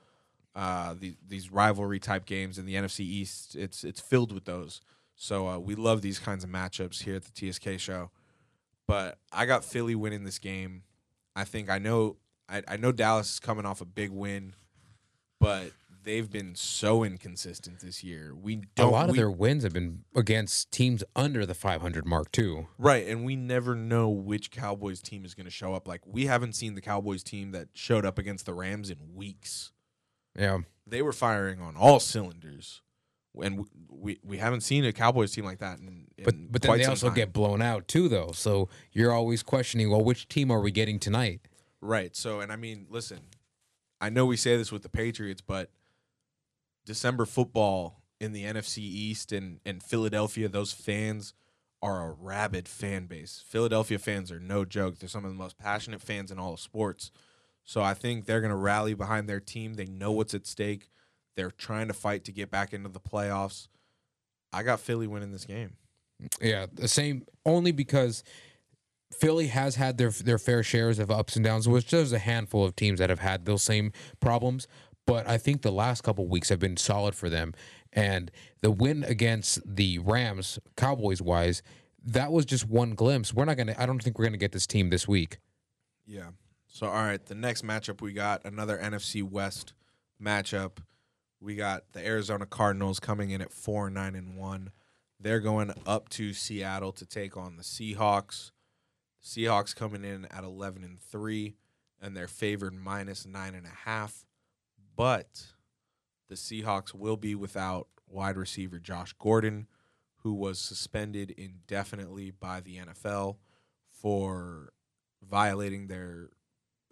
uh, the, these rivalry type games in the N F C East. It's it's filled with those. So uh, we love these kinds of matchups here at the T S K Show. But I got Philly winning this game. I think I know I, I know Dallas is coming off a big win, but they've been so inconsistent this year. We don't, a lot of we, their wins have been against teams under the five hundred mark too. Right, and we never know which Cowboys team is going to show up. Like, we haven't seen the Cowboys team that showed up against the Rams in weeks. Yeah. They were firing on all cylinders. And we we haven't seen a Cowboys team like that in, in but, but then they also time. Get blown out too, though. So you're always questioning, well, which team are we getting tonight? Right. So, and I mean, listen, I know we say this with the Patriots, but December football in the N F C East and, and Philadelphia, those fans are a rabid fan base. Philadelphia fans are no joke. They're some of the most passionate fans in all of sports. So I think they're going to rally behind their team. They know what's at stake. They're trying to fight to get back into the playoffs. I got Philly winning this game. Yeah, the same, only because Philly has had their their fair shares of ups and downs, which there's a handful of teams that have had those same problems. But I think the last couple of weeks have been solid for them. And the win against the Rams, Cowboys-wise, that was just one glimpse. We're not gonna. I don't think we're going to get this team this week. Yeah. So, all right, the next matchup we got, another N F C West matchup. We got the Arizona Cardinals coming in at four and nine and one. They're going up to Seattle to take on the Seahawks. Seahawks coming in at eleven and three, and they're favored minus nine and a half. But the Seahawks will be without wide receiver Josh Gordon, who was suspended indefinitely by the N F L for violating their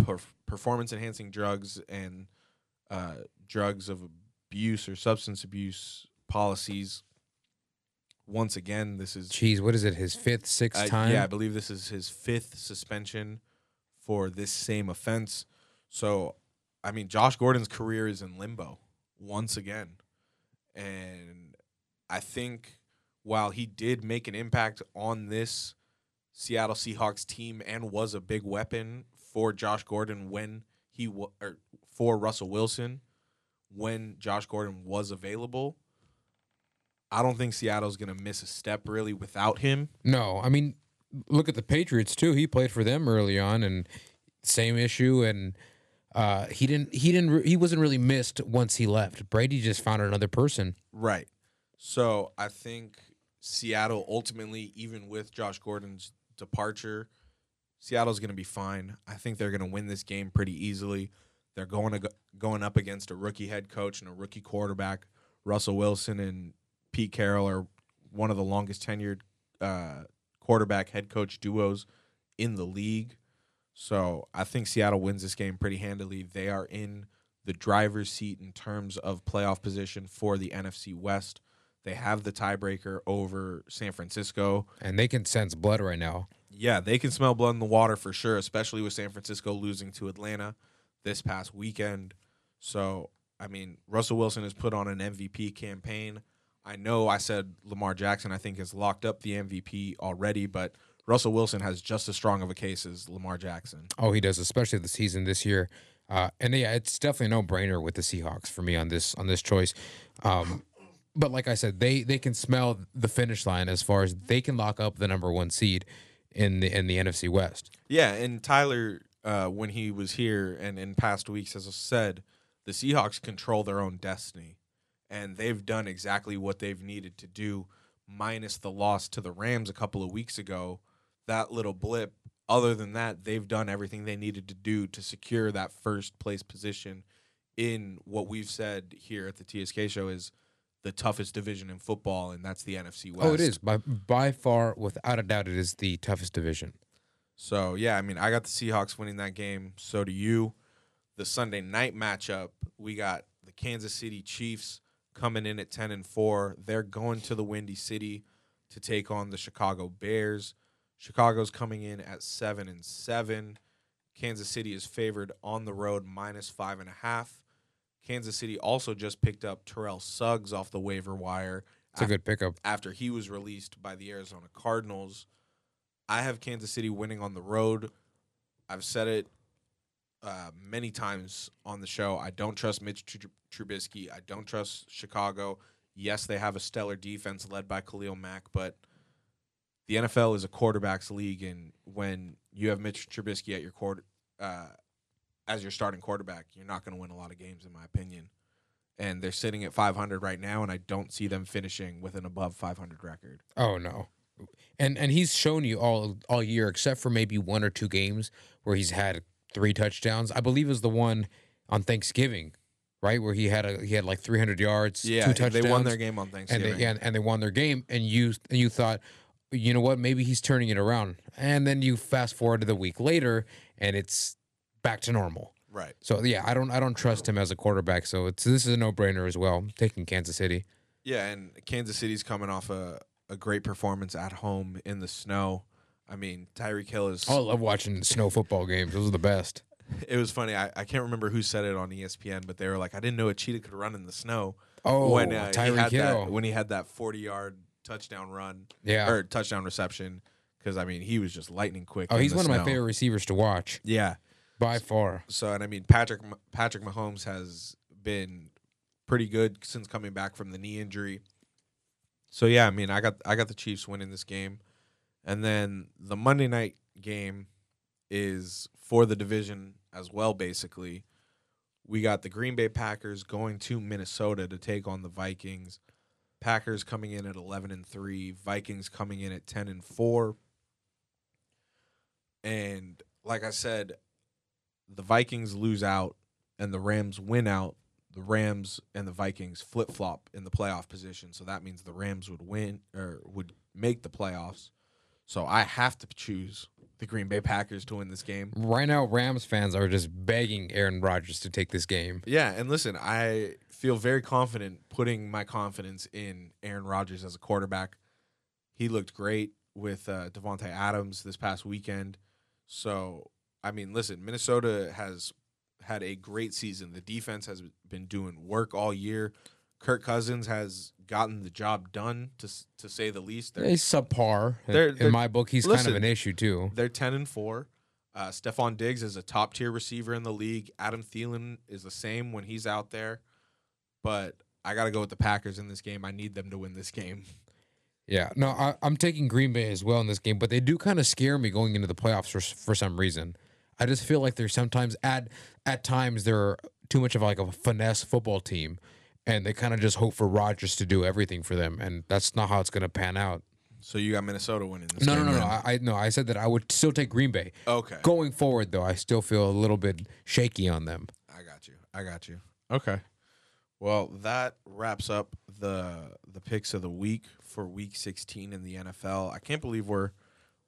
per- performance-enhancing drugs and uh, drugs of abuse or substance abuse policies. Once again, this is... Jeez, what is it, his fifth, sixth uh, time? Yeah, I believe this is his fifth suspension for this same offense. So, I mean, Josh Gordon's career is in limbo once again. And I think while he did make an impact on this Seattle Seahawks team and was a big weapon for Josh Gordon when he w- or for Russell Wilson... when Josh Gordon was available, I don't think Seattle's going to miss a step really without him. No, I mean, look at the Patriots too. He played for them early on, and same issue. And uh, he didn't, he didn't, he wasn't really missed once he left. Brady just found another person. Right. So I think Seattle ultimately, even with Josh Gordon's departure, Seattle's going to be fine. I think they're going to win this game pretty easily. They're going to go, going up against a rookie head coach and a rookie quarterback. Russell Wilson and Pete Carroll are one of the longest tenured uh, quarterback head coach duos in the league. So I think Seattle wins this game pretty handily. They are in the driver's seat in terms of playoff position for the N F C West. They have the tiebreaker over San Francisco. And they can sense blood right now. Yeah, they can smell blood in the water for sure, especially with San Francisco losing to Atlanta this past weekend. So, I mean, Russell Wilson has put on an M V P campaign. I know I said Lamar Jackson, I think, has locked up the M V P already, but Russell Wilson has just as strong of a case as Lamar Jackson. Oh, he does, especially the season this year. Uh, and, yeah, it's definitely a no-brainer with the Seahawks for me on this on this choice. Um, but, like I said, they they can smell the finish line as far as they can lock up the number one seed in the in the N F C West. Yeah, and Tyler... Uh, when he was here and in past weeks, as I said, the Seahawks control their own destiny, and they've done exactly what they've needed to do, minus the loss to the Rams a couple of weeks ago, that little blip. Other than that, they've done everything they needed to do to secure that first place position in what we've said here at the T S K Show is the toughest division in football, and that's the N F C West. Oh, it is. By, by far, without a doubt, it is the toughest division. So, yeah, I mean, I got the Seahawks winning that game. So do you. The Sunday night matchup, we got the Kansas City Chiefs coming in at ten and four. They're going to the Windy City to take on the Chicago Bears. Chicago's coming in at seven and seven. Kansas City is favored on the road minus five and a half. Kansas City also just picked up Terrell Suggs off the waiver wire. It's a good pickup. After he was released by the Arizona Cardinals. I have Kansas City winning on the road. I've said it uh, many times on the show. I don't trust Mitch Trubisky. I don't trust Chicago. Yes, they have a stellar defense led by Khalil Mack, but the N F L is a quarterback's league, and when you have Mitch Trubisky at your quarter, uh, as your starting quarterback, you're not going to win a lot of games, in my opinion. And they're sitting at five hundred right now, and I don't see them finishing with an above five hundred record. Oh, no. And and he's shown you all all year, except for maybe one or two games where he's had three touchdowns. I believe it was the one on Thanksgiving, right, where he had a, he had like three hundred yards, yeah, two touchdowns. Yeah, they won their game on Thanksgiving. And they, and, and they won their game, and you and you thought, you know what, maybe he's turning it around. And then you fast forward to the week later, and it's back to normal. Right. So, yeah, I don't I don't trust him as a quarterback, so it's this is a no-brainer as well, taking Kansas City. Yeah, and Kansas City's coming off a, a great performance at home in the snow. I mean, Tyreek Hill is... Oh, I love watching snow football games. Those are the best. It was funny. I, I can't remember who said it on E S P N, but they were like, I didn't know a cheetah could run in the snow. Oh, when, uh, Tyreek Hill. That, when he had that forty-yard touchdown run, yeah, or touchdown reception, because, I mean, he was just lightning quick. Oh, he's one snow. of my favorite receivers to watch. Yeah. By far. So, and I mean, Patrick Patrick Mahomes has been pretty good since coming back from the knee injury. So, yeah, I mean, I got I got the Chiefs winning this game. And then the Monday night game is for the division as well, basically. We got the Green Bay Packers going to Minnesota to take on the Vikings. Packers coming in at eleven and three, Vikings coming in at ten and four. And like I said, the Vikings lose out and the Rams win out. The Rams and the Vikings flip-flop in the playoff position, so that means the Rams would win or would make the playoffs. So I have to choose the Green Bay Packers to win this game. Right now, Rams fans are just begging Aaron Rodgers to take this game. Yeah, and listen, I feel very confident putting my confidence in Aaron Rodgers as a quarterback. He looked great with uh, Devontae Adams this past weekend. So, I mean, listen, Minnesota has had a great season. The defense has been doing work all year. Kirk Cousins has gotten the job done, to to say the least. They're, he's subpar. They're, they're, in my book, he's listen, kind of an issue, too. They're ten and four. Uh, Stephon Diggs is a top-tier receiver in the league. Adam Thielen is the same when he's out there. But I got to go with the Packers in this game. I need them to win this game. Yeah, no, I, I'm taking Green Bay as well in this game, but they do kind of scare me going into the playoffs for, for some reason. I just feel like they're sometimes at at times they're too much of like a finesse football team, and they kind of just hope for Rodgers to do everything for them, and that's not how it's going to pan out. So you got Minnesota winning this no, game? No, no, no, no. I no, I said that I would still take Green Bay. Okay. Going forward, though, I still feel a little bit shaky on them. I got you. I got you. Okay. Well, that wraps up the the picks of the week for Week sixteen in the N F L. I can't believe we're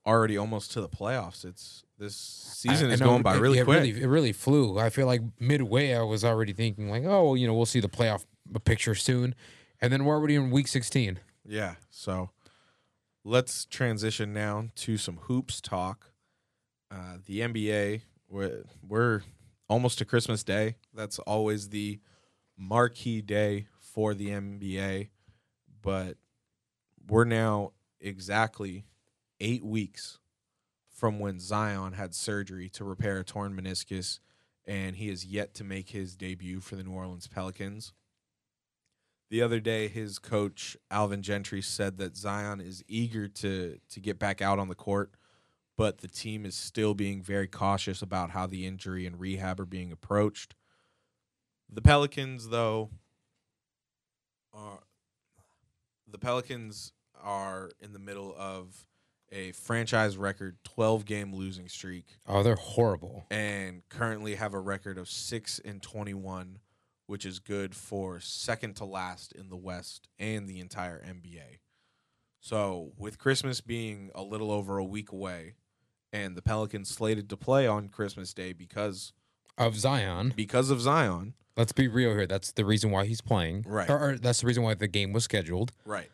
already almost to the playoffs. It's this season I, is I know, going by it, really it quick. Really, it really flew. I feel like midway I was already thinking like, oh, well, you know, we'll see the playoff picture soon, and then we're already in Week sixteen. Yeah. So let's transition now to some hoops talk. Uh, the N B A. We're, we're almost to Christmas Day. That's always the marquee day for the N B A, but we're now exactly eight weeks from when Zion had surgery to repair a torn meniscus, and he is yet to make his debut for the New Orleans Pelicans. The other day, his coach, Alvin Gentry, said that Zion is eager to, to get back out on the court, but the team is still being very cautious about how the injury and rehab are being approached. The Pelicans, though, are the Pelicans are in the middle of a franchise record twelve-game losing streak. Oh, they're horrible. And currently have a record of six and twenty-one, which is good for second to last in the West and the entire N B A. So, with Christmas being a little over a week away, and the Pelicans slated to play on Christmas Day because of Zion, because of Zion. Let's be real here. That's the reason why he's playing. Right. Or, or that's the reason why the game was scheduled. Right.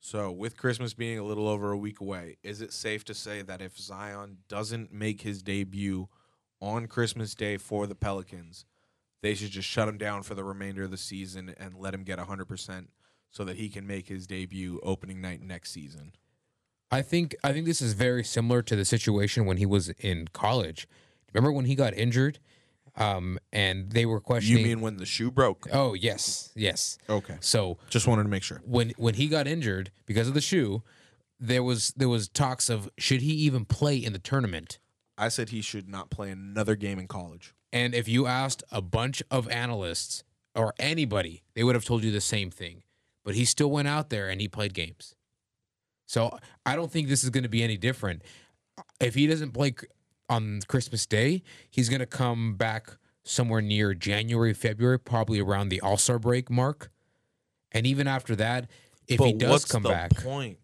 So with Christmas being a little over a week away, is it safe to say that if Zion doesn't make his debut on Christmas Day for the Pelicans, they should just shut him down for the remainder of the season and let him get one hundred percent so that he can make his debut opening night next season? I think I think this is very similar to the situation when he was in college. Remember when he got injured? Um, and they were questioning. You mean when the shoe broke? Oh, yes, yes. Okay. So just wanted to make sure. When when he got injured because of the shoe, there was there was talks of should he even play in the tournament? I said he should not play another game in college. And if you asked a bunch of analysts or anybody, they would have told you the same thing. But he still went out there and he played games. So I don't think this is going to be any different. If he doesn't play on Christmas Day, he's going to come back somewhere near January, February, probably around the All-Star break mark. And even after that, if but he does come back. But what's the point?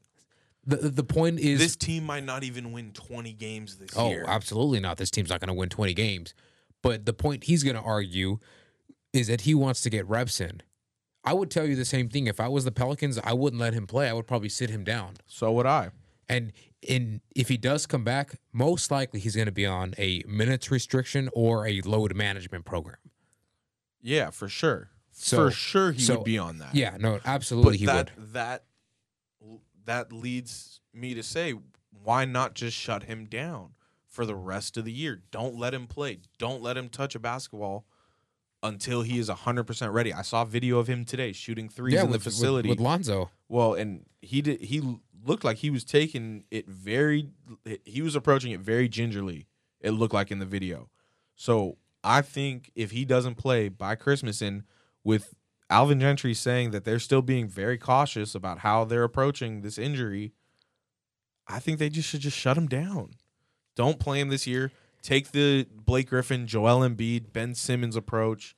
The, the point is... This team might not even win twenty games this oh, year. Oh, absolutely not. This team's not going to win twenty games. But the point he's going to argue is that he wants to get reps in. I would tell you the same thing. If I was the Pelicans, I wouldn't let him play. I would probably sit him down. So would I. And in if he does come back, most likely he's going to be on a minutes restriction or a load management program. Yeah, for sure. So, for sure he so, would be on that. Yeah, no, absolutely but he that, would. That, that leads me to say, why not just shut him down for the rest of the year? Don't let him play. Don't let him touch a basketball until he is one hundred percent ready. I saw a video of him today shooting threes yeah, in with, the facility. With, with Lonzo. Well, and he did. He looked like he was taking it very – he was approaching it very gingerly, it looked like in the video. So I think if he doesn't play by Christmas, and with Alvin Gentry saying that they're still being very cautious about how they're approaching this injury, I think they just should just shut him down. Don't play him this year. Take the Blake Griffin, Joel Embiid, Ben Simmons approach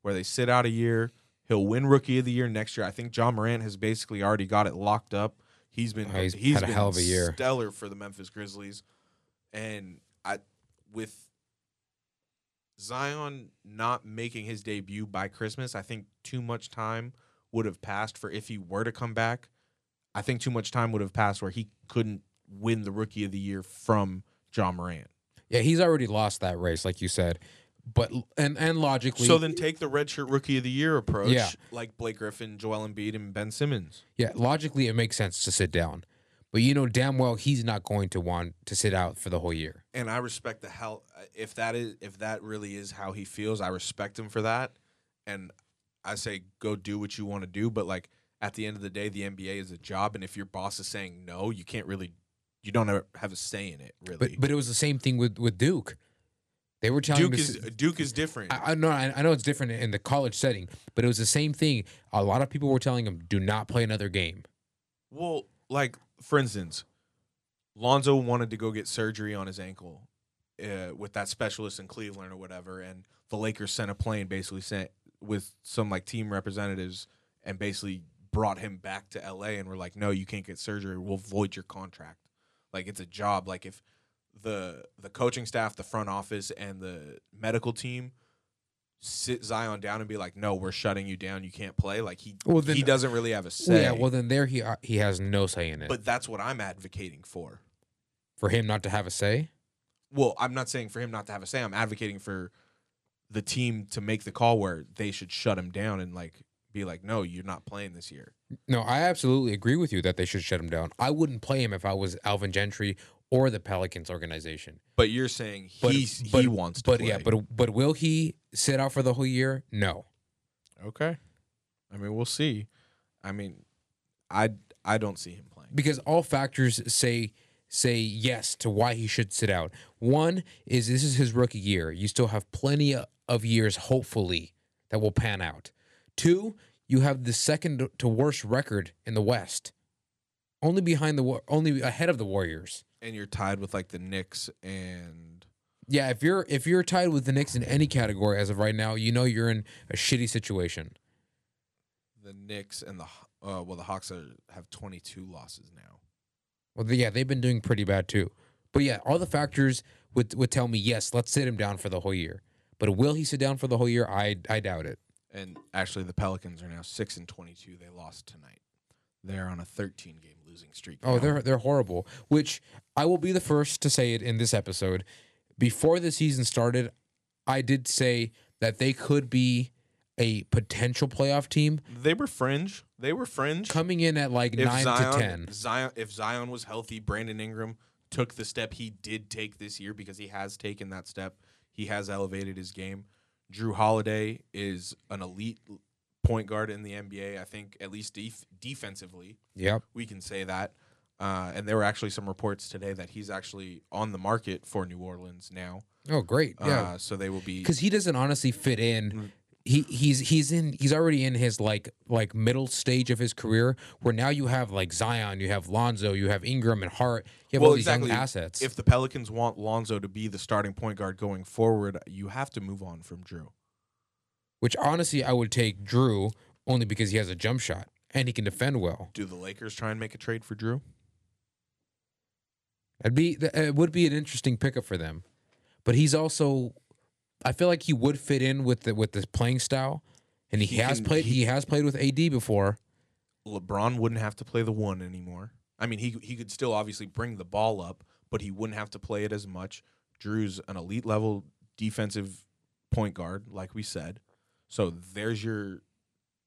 where they sit out a year. He'll win Rookie of the Year next year. I think John Morant has basically already got it locked up. He's been oh, he's, he's had been a hell of a year. Stellar for the Memphis Grizzlies. And I with Zion not making his debut by Christmas, I think too much time would have passed for if he were to come back. I think too much time would have passed where he couldn't win the Rookie of the Year from John Morant. Yeah, he's already lost that race, like you said. But and, and logically... So then take the redshirt Rookie of the Year approach, yeah. like Blake Griffin, Joel Embiid, and Ben Simmons. Yeah, logically it makes sense to sit down. But you know damn well he's not going to want to sit out for the whole year. And I respect the hell... If that is, if that really is how he feels, I respect him for that. And I say go do what you want to do. But like at the end of the day, the N B A is a job. And if your boss is saying no, you can't really... You don't have a say in it, really. But, but it was the same thing with, with Duke. They were telling Duke is to, Duke is different. I, I know I know it's different in the college setting, but it was the same thing. A lot of people were telling him, do not play another game. Well, like for instance, Lonzo wanted to go get surgery on his ankle uh, with that specialist in Cleveland or whatever, and the Lakers sent a plane basically sent with some like team representatives and basically brought him back to L A and were like, no, you can't get surgery. We'll void your contract. Like, it's a job. Like, if the the coaching staff, the front office, and the medical team sit Zion down and be like, no, we're shutting you down. You can't play. Like, he well, then, he doesn't really have a say. Yeah, well, then there he he has no say in it. But that's what I'm advocating for. For him not to have a say? Well, I'm not saying for him not to have a say. I'm advocating for the team to make the call where they should shut him down and, like, be like, no, you're not playing this year. No, I absolutely agree with you that they should shut him down. I wouldn't play him if I was Alvin Gentry or the Pelicans organization. But you're saying but, he's, but, he wants to but, play. Yeah, but, but will he sit out for the whole year? No. Okay. I mean, we'll see. I mean, I, I don't see him playing. Because all factors say say yes to why he should sit out. One is this is his rookie year. You still have plenty of years, hopefully, that will pan out. Two, you have the second to worst record in the West, only behind the only ahead of the Warriors. And you're tied with like the Knicks and yeah. If you're if you're tied with the Knicks in any category as of right now, you know you're in a shitty situation. The Knicks and the uh, well, the Hawks are, have twenty-two losses now. Well, yeah, they've been doing pretty bad too. But yeah, all the factors would would tell me yes, let's sit him down for the whole year. But will he sit down for the whole year? I I doubt it. And actually, the Pelicans are now six and twenty-two. They lost tonight. They're on a thirteen-game losing streak. Oh, now. they're they're horrible. Which I will be the first to say it in this episode. Before the season started, I did say that they could be a potential playoff team. They were fringe. They were fringe coming in at like if nine Zion, to ten. Zion, if Zion was healthy, Brandon Ingram took the step he did take this year because he has taken that step. He has elevated his game. Jrue Holiday is an elite point guard in the N B A, I think, at least def- defensively. Yeah, we can say that. Uh, and there were actually some reports today that he's actually on the market for New Orleans now. Oh, great! Yeah, uh, so they will be, because he doesn't honestly fit in. He he's he's in he's already in his like like middle stage of his career, where now you have like Zion, you have Lonzo, you have Ingram and Hart. You have well, all these exactly. young assets. If the Pelicans want Lonzo to be the starting point guard going forward, you have to move on from Jrue. Which honestly, I would take Jrue only because he has a jump shot and he can defend well. Do the Lakers try and make a trade for Jrue? It'd be, it would be an interesting pickup for them, but he's also, I feel like he would fit in with the with the playing style, and he, he has can, played he, he has played with A D before. LeBron wouldn't have to play the one anymore. I mean, he he could still obviously bring the ball up, but he wouldn't have to play it as much. Drew's an elite level defensive point guard, like we said. So there's your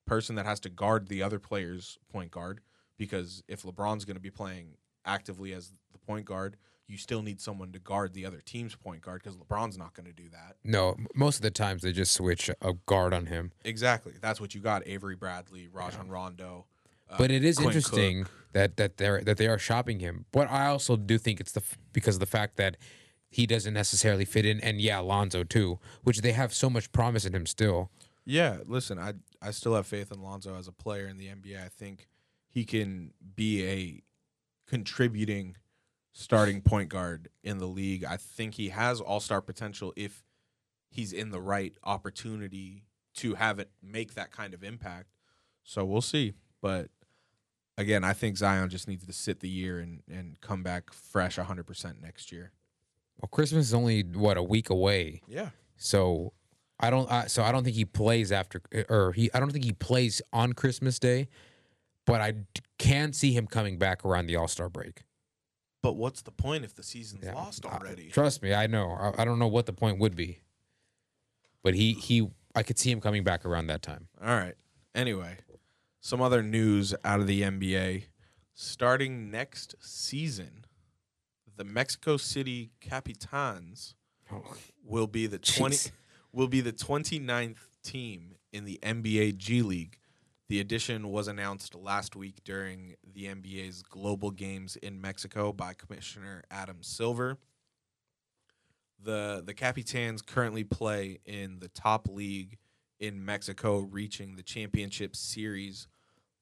person that has to guard the other player's point guard, because if LeBron's going to be playing actively as the point guard, you still need someone to guard the other team's point guard, because LeBron's not going to do that. No, most of the times they just switch a guard on him. Exactly. That's what you got. Avery Bradley, Rajon yeah. Rondo. Uh, but it is Quinn interesting Cook. that that they're that they are shopping him. But I also do think it's the because of the fact that he doesn't necessarily fit in, and yeah, Lonzo too, which they have so much promise in him still. Yeah, listen, I I still have faith in Lonzo as a player in the N B A. I think he can be a contributing starting point guard in the league. I think he has all-star potential if he's in the right opportunity to have it make that kind of impact. So we'll see. But again, I think Zion just needs to sit the year and, and come back fresh one hundred percent next year. Well, Christmas is only what, a week away. Yeah. So I don't. I, so I don't think he plays after, or he. I don't think he plays on Christmas Day. But I can see him coming back around the All-Star break. But what's the point if the season's yeah, lost already? I, trust me, I know. I, I don't know what the point would be. But he, he, I could see him coming back around that time. All right. Anyway, some other news out of the N B A. Starting next season, the Mexico City Capitans oh. will be the twenty Jeez. will be the twenty-ninth team in the N B A G League. The addition was announced last week during the N B A's Global Games in Mexico by Commissioner Adam Silver. The the Capitans currently play in the top league in Mexico, reaching the championship series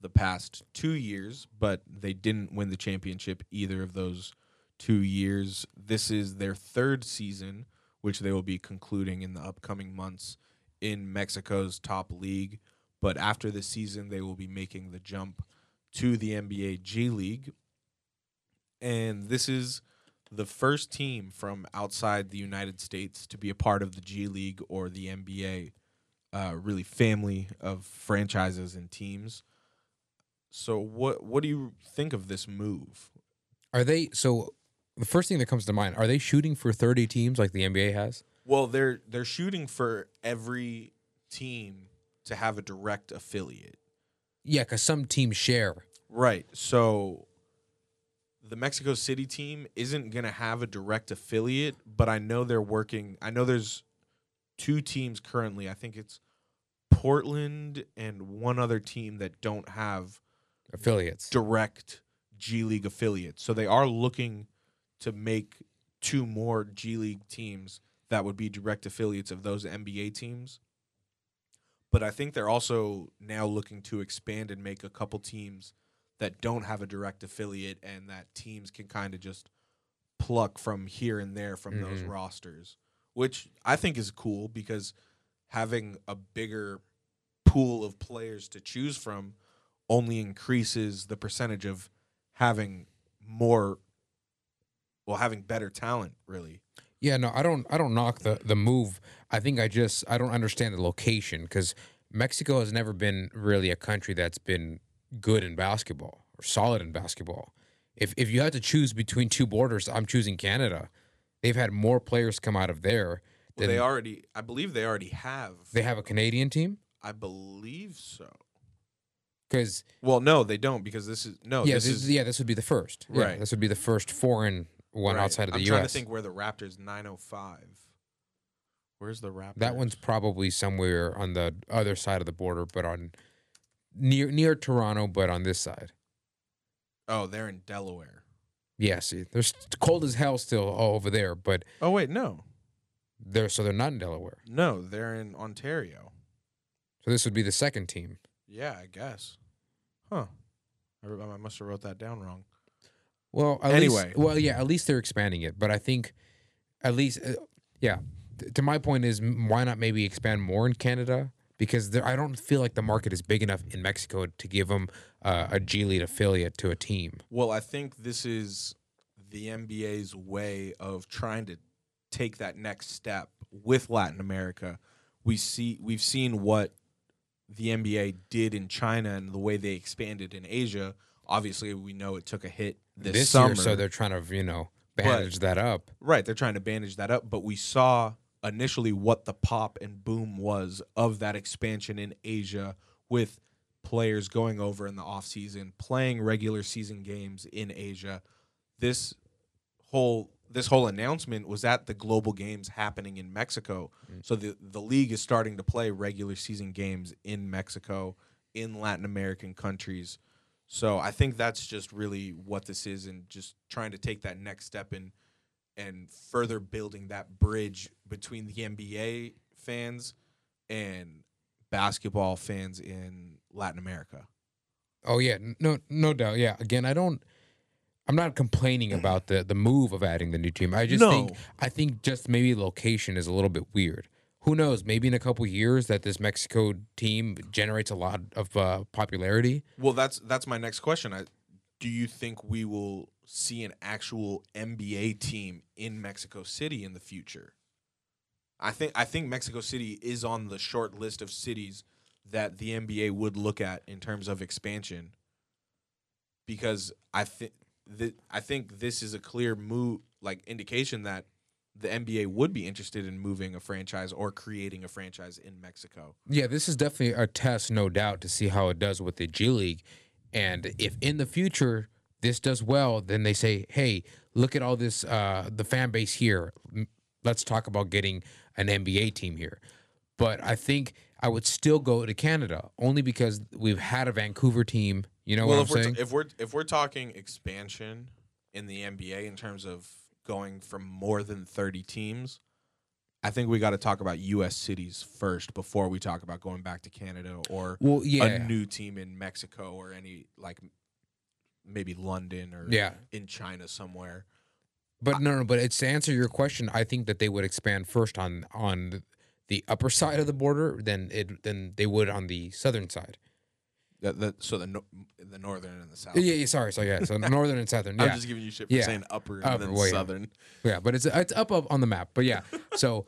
the past two years, but they didn't win the championship either of those two years. This is their third season, which they will be concluding in the upcoming months in Mexico's top league. But after this season, they will be making the jump to the N B A G League. And this is the first team from outside the United States to be a part of the G League or the N B A, uh, really family of franchises and teams. So what what do you think of this move? Are they so the first thing that comes to mind, are they shooting for thirty teams like the N B A has? Well, they're they're shooting for every team to have a direct affiliate. Yeah, because some teams share. Right. So the Mexico City team isn't going to have a direct affiliate, but I know they're working. I know there's two teams currently. I think it's Portland and one other team that don't have affiliates, direct G League affiliates. So they are looking to make two more G League teams that would be direct affiliates of those N B A teams. But I think they're also now looking to expand and make a couple teams that don't have a direct affiliate and that teams can kind of just pluck from here and there from mm-hmm. those rosters, which I think is cool because having a bigger pool of players to choose from only increases the percentage of having more, well, having better talent, really. Yeah, no, I don't I don't knock the, the move. I think I just, I don't understand the location because Mexico has never been really a country that's been good in basketball or solid in basketball. If if you had to choose between two borders, I'm choosing Canada. They've had more players come out of there. Well, they already, I believe they already have. They have a Canadian team? I believe so. Because Well, no, they don't because this is, no. Yeah, this, this is, yeah, this would be the first. Right. Yeah, this would be the first foreign one right. outside of the I'm U S I'm trying to think where the Raptors nine oh five. Where's the Raptors? That one's probably somewhere on the other side of the border, but on near near Toronto, but on this side. Oh, they're in Delaware. Yeah, see, they're cold as hell still all over there, but... Oh, wait, no. They're, so they're not in Delaware. No, they're in Ontario. So this would be the second team. Yeah, I guess. Huh. I, I must have wrote that down wrong. Well, at anyway. Least, well, yeah, at least they're expanding it, but I think at least... Uh, yeah. Th- to my point is, why not maybe expand more in Canada? Because there, I don't feel like the market is big enough in Mexico to give them uh, a G League affiliate to a team. Well, I think this is the N B A's way of trying to take that next step with Latin America. We see, we've seen what the N B A did in China and the way they expanded in Asia. Obviously, we know it took a hit this, this summer. Year, so they're trying to, you know, bandage but, that up. Right, they're trying to bandage that up, but we saw... initially what the pop and boom was of that expansion in Asia with players going over in the offseason, playing regular season games in Asia. This whole this whole announcement was at the global games happening in Mexico. Mm-hmm. So the, the league is starting to play regular season games in Mexico, in Latin American countries. So I think that's just really what this is and just trying to take that next step in and further building that bridge between the N B A fans and basketball fans in Latin America. Oh, yeah. No no doubt. Yeah. Again, I don't – I'm not complaining about the, the move of adding the new team. I just no. think – I think just maybe location is a little bit weird. Who knows? Maybe in a couple of years that this Mexico team generates a lot of uh, popularity. Well, that's that's my next question. I, do you think we will – see an actual N B A team in Mexico City in the future? I think I think Mexico City is on the short list of cities that the N B A would look at in terms of expansion, because I think th- I think this is a clear move, like indication that the N B A would be interested in moving a franchise or creating a franchise in Mexico. Yeah, this is definitely a test, no doubt, to see how it does with the G League, and if in the future this does well, then they say, hey, look at all this, uh, the fan base here. Let's talk about getting an N B A team here. But I think I would still go to Canada only because we've had a Vancouver team. You know well, what I'm we're saying? T- if, we're, if we're talking expansion in the N B A in terms of going from more than thirty teams, I think we got to talk about U S cities first before we talk about going back to Canada or well, yeah. a new team in Mexico or any like – maybe London or yeah. in China somewhere. But no, no, but it's to answer your question, I think that they would expand first on on the upper side of the border than it than they would on the southern side. The, the, so the no, the northern and the south. Yeah, yeah sorry, so yeah, so northern and southern. Yeah. I'm just giving you shit for yeah. saying upper, upper and then well, southern. Yeah. yeah, but it's it's up, up on the map. But yeah, so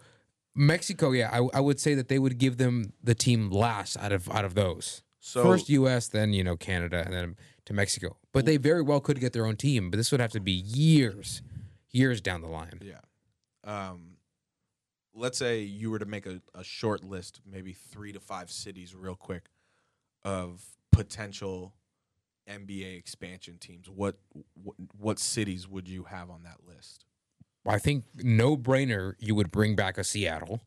Mexico, yeah, I I would say that they would give them the team last out of out of those. So, first U S, then you know Canada, and then to Mexico. But they very well could get their own team. But this would have to be years, years down the line. Yeah. Um, let's say you were to make a, a short list, maybe three to five cities real quick, of potential N B A expansion teams. What what, what cities would you have on that list? I think no-brainer you would bring back a Seattle.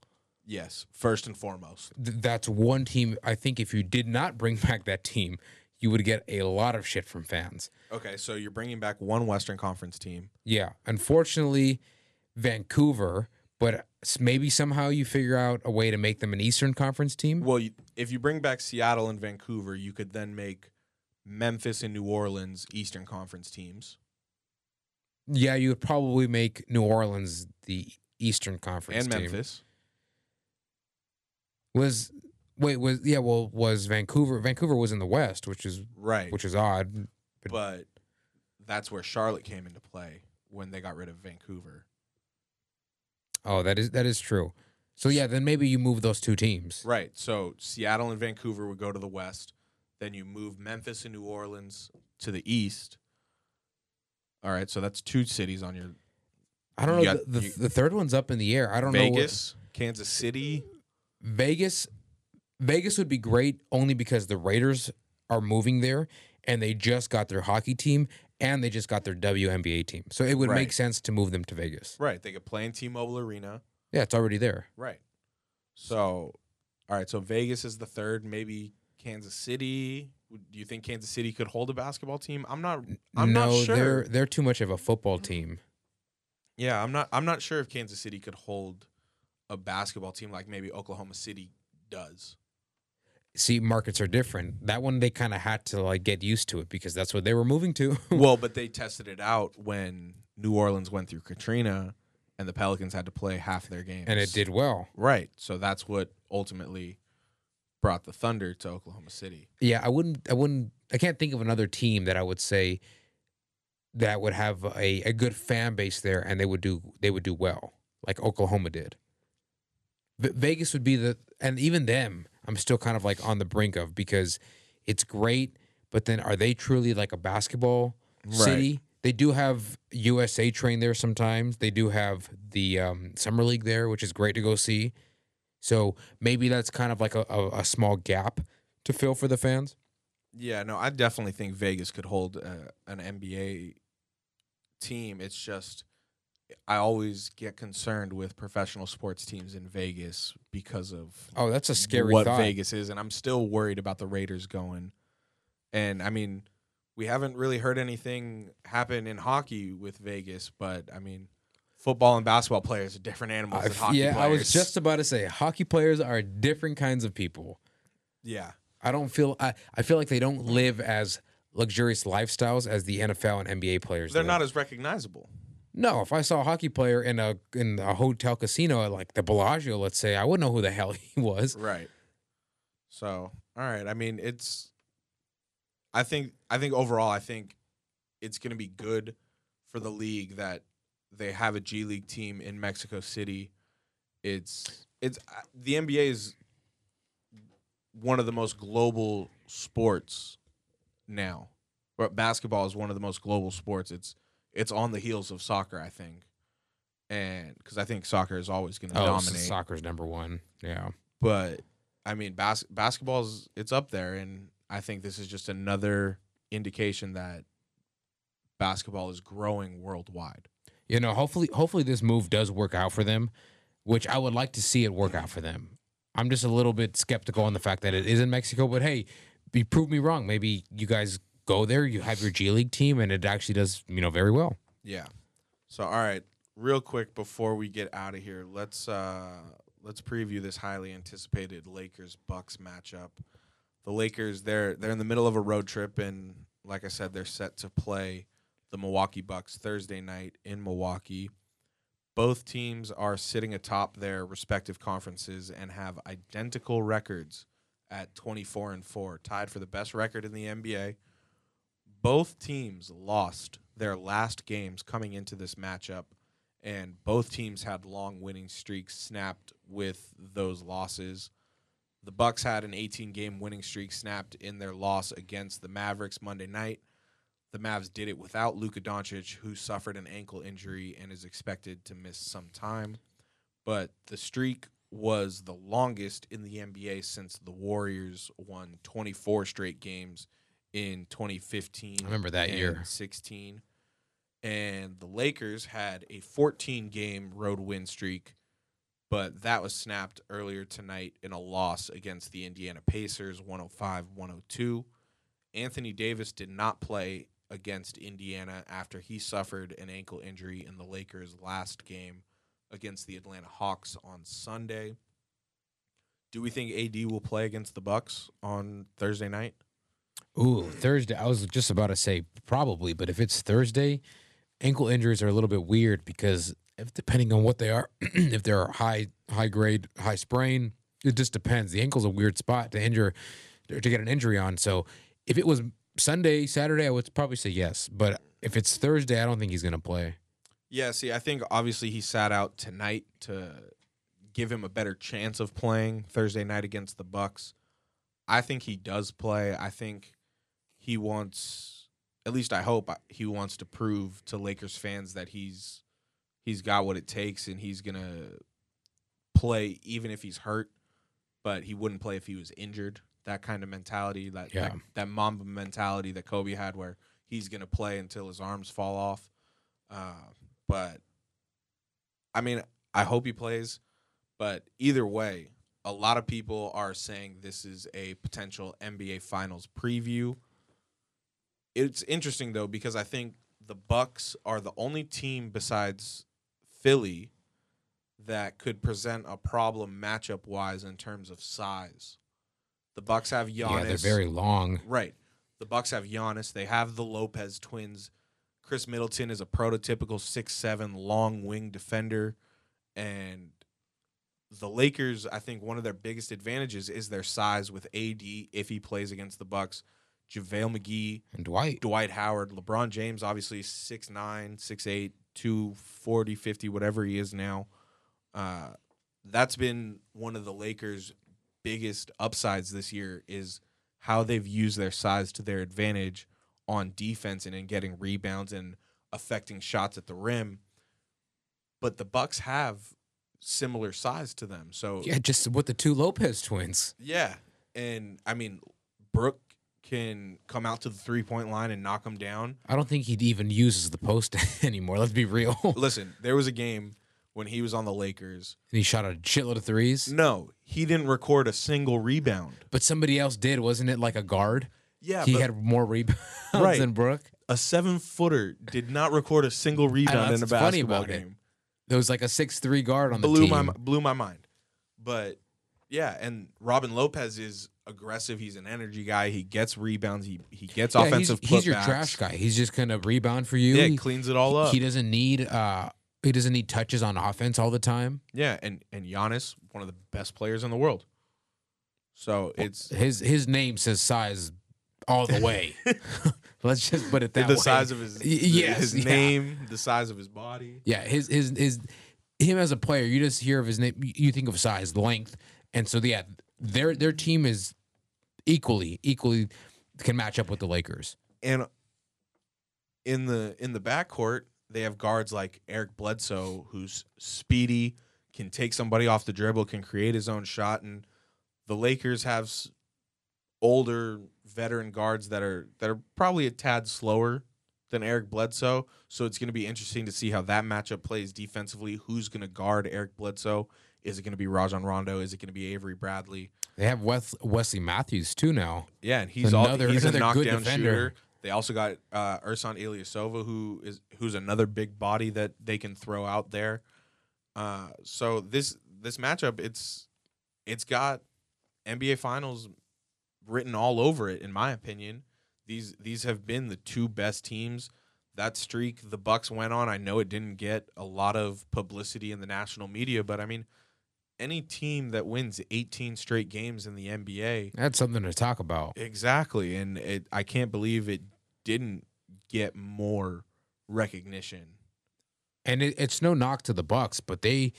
Yes, first and foremost. Th- that's one team. I think if you did not bring back that team, you would get a lot of shit from fans. Okay, so you're bringing back one Western Conference team. Yeah, unfortunately, Vancouver, but maybe somehow you figure out a way to make them an Eastern Conference team. Well, you, if you bring back Seattle and Vancouver, you could then make Memphis and New Orleans Eastern Conference teams. Yeah, you would probably make New Orleans the Eastern Conference and team. And Memphis. Was wait was yeah well was Vancouver Vancouver was in the West, which is right which is odd, but, but that's where Charlotte came into play when they got rid of Vancouver. Oh, that is that is true. So yeah, then maybe you move those two teams. Right. So Seattle and Vancouver would go to the West, then you move Memphis and New Orleans to the East. All right, so that's two cities on your. I don't you know. Got, the, the, you, the third one's up in the air. I don't Vegas, know. Vegas, Kansas City. Vegas Vegas would be great only because the Raiders are moving there and they just got their hockey team and they just got their W N B A team. So it would right. make sense to move them to Vegas. Right. They could play in T-Mobile Arena. Yeah, it's already there. Right. So, all right, so Vegas is the third, maybe Kansas City. Do you think Kansas City could hold a basketball team? I'm not I'm no, not sure. They're they're too much of a football team. Yeah, I'm not I'm not sure if Kansas City could hold a basketball team like maybe Oklahoma City does. See, markets are different. That one they kind of had to like get used to it because that's what they were moving to. Well, but they tested it out when New Orleans went through Katrina and the Pelicans had to play half their games. And it did well. Right. So that's what ultimately brought the Thunder to Oklahoma City. Yeah, I wouldn't I wouldn't I can't think of another team that I would say that would have a, a good fan base there and they would do they would do well like Oklahoma did. V- Vegas would be the and even them I'm still kind of like on the brink of because it's great, but then are they truly like a basketball right. city? They do have U S A Train there sometimes. They do have the um, Summer League there, which is great to go see. So maybe that's kind of like a, a, a small gap to fill for the fans. Yeah, no, I definitely think Vegas could hold uh, an N B A team. It's just I always get concerned with professional sports teams in Vegas because of oh, that's a scary what thought. Vegas is, and I'm still worried about the Raiders going. And I mean, we haven't really heard anything happen in hockey with Vegas, but I mean, football and basketball players are different animals I, than hockey yeah, players. Yeah, I was just about to say hockey players are different kinds of people. Yeah, I don't feel I, I feel like they don't live as luxurious lifestyles as the N F L and N B A players. They're live. Not as recognizable. No, if I saw a hockey player in a in a hotel casino like the Bellagio, let's say, I wouldn't know who the hell he was. Right. So, all right. I mean, it's. I think. I think overall, I think it's going to be good for the league that they have a G League team in Mexico City. It's it's the N B A is one of the most global sports now, but basketball is one of the most global sports. It's It's on the heels of soccer, I think, and because I think soccer is always going to oh, dominate. So soccer's number one, yeah. But I mean, bas- basketball's it's up there, and I think this is just another indication that basketball is growing worldwide. You know, hopefully, hopefully this move does work out for them, which I would like to see it work out for them. I'm just a little bit skeptical on the fact that it is in Mexico, but hey, you proved me wrong. Maybe you guys. Go there, you have your G League team, and it actually does, you know, very well. Yeah. So, all right, real quick before we get out of here, let's uh, let's preview this highly anticipated Lakers-Bucks matchup. The Lakers, they're they're in the middle of a road trip, and like I said, they're set to play the Milwaukee Bucks Thursday night in Milwaukee. Both teams are sitting atop their respective conferences and have identical records at twenty-four and four, tied for the best record in the N B A. Both teams lost their last games coming into this matchup, and both teams had long winning streaks snapped with those losses. The Bucks had an eighteen-game winning streak snapped in their loss against the Mavericks Monday night. The Mavs did it without Luka Doncic, who suffered an ankle injury and is expected to miss some time. But the streak was the longest in the N B A since the Warriors won twenty-four straight games in twenty fifteen, I remember that year, sixteen, and the Lakers had a fourteen-game road win streak, but that was snapped earlier tonight in a loss against the Indiana Pacers, one oh five to one oh two. Anthony Davis did not play against Indiana after he suffered an ankle injury in the Lakers' last game against the Atlanta Hawks on Sunday. Do we think A D will play against the Bucks on Thursday night? Ooh, Thursday. I was just about to say probably, but if it's Thursday, ankle injuries are a little bit weird because if, depending on what they are, if they're high, high grade, high sprain, it just depends. The ankle's a weird spot to injure, to get an injury on. So if it was Sunday, Saturday, I would probably say yes. But if it's Thursday, I don't think he's going to play. Yeah, see, I think obviously he sat out tonight to give him a better chance of playing Thursday night against the Bucks. I think he does play. I think he wants, at least I hope, he wants to prove to Lakers fans that he's he's got what it takes and he's going to play even if he's hurt, but he wouldn't play if he was injured. That kind of mentality, that, yeah. that, that Mamba mentality that Kobe had where he's going to play until his arms fall off. Uh, but, I mean, I hope he plays, but either way, a lot of people are saying this is a potential N B A Finals preview. It's interesting, though, because I think the Bucks are the only team besides Philly that could present a problem matchup-wise in terms of size. The Bucks have Giannis. Yeah, they're very long. Right. The Bucks have Giannis. They have the Lopez twins. Chris Middleton is a prototypical six seven long wing defender. And the Lakers, I think one of their biggest advantages is their size with A D if he plays against the Bucks. JaVale McGee. And Dwight. Dwight Howard. LeBron James, obviously, six nine, six eight, two forty, fifty, whatever he is now. Uh, that's been one of the Lakers' biggest upsides this year, is how they've used their size to their advantage on defense and in getting rebounds and affecting shots at the rim. But the Bucks have similar size to them. So yeah, just with the two Lopez twins. Yeah. And, I mean, Brooke can come out to the three-point line and knock them down. I don't think he even uses the post anymore. Let's be real. Listen, there was a game when he was on the Lakers. And he shot a shitload of threes? No, he didn't record a single rebound. But somebody else did, wasn't it? Like a guard? Yeah. He but, had more rebounds right. than Brooke. A seven-footer did not record a single rebound know, in a basketball game. It. There was like a six three guard on blew the team. My, blew my mind. But, yeah, and Robin Lopez is aggressive. He's an energy guy. He gets rebounds. He he gets yeah, offensive putbacks. He's your trash guy. He's just going to rebound for you. Yeah, he cleans it all up. He, he doesn't need... Uh, He doesn't need touches on offense all the time. Yeah, and, and Giannis, one of the best players in the world. So it's his his name says size all the way. Let's just put it that the way. The size of his, yes, his yeah. name, the size of his body. Yeah, his his his him as a player, you just hear of his name, you think of size, length, and so yeah, their their team is equally equally can match up with the Lakers. And in the in the backcourt, they have guards like Eric Bledsoe, who's speedy, can take somebody off the dribble, can create his own shot. And the Lakers have older veteran guards that are that are probably a tad slower than Eric Bledsoe. So it's going to be interesting to see how that matchup plays defensively. Who's going to guard Eric Bledsoe? Is it going to be Rajon Rondo? Is it going to be Avery Bradley? They have Wes- Wesley Matthews, too, now. Yeah, and he's, another, all, he's another a knockdown defender. Shooter. They also got uh, Ersan Ilyasova, who is who's another big body that they can throw out there. Uh, so this this matchup, it's it's got N B A Finals written all over it, in my opinion. These these have been the two best teams. That streak the Bucks went on, I know it didn't get a lot of publicity in the national media, but I mean, any team that wins eighteen straight games in the N B A, that's something to talk about. Exactly, and it, I can't believe it didn't get more recognition. And it, it's no knock to the Bucks, but they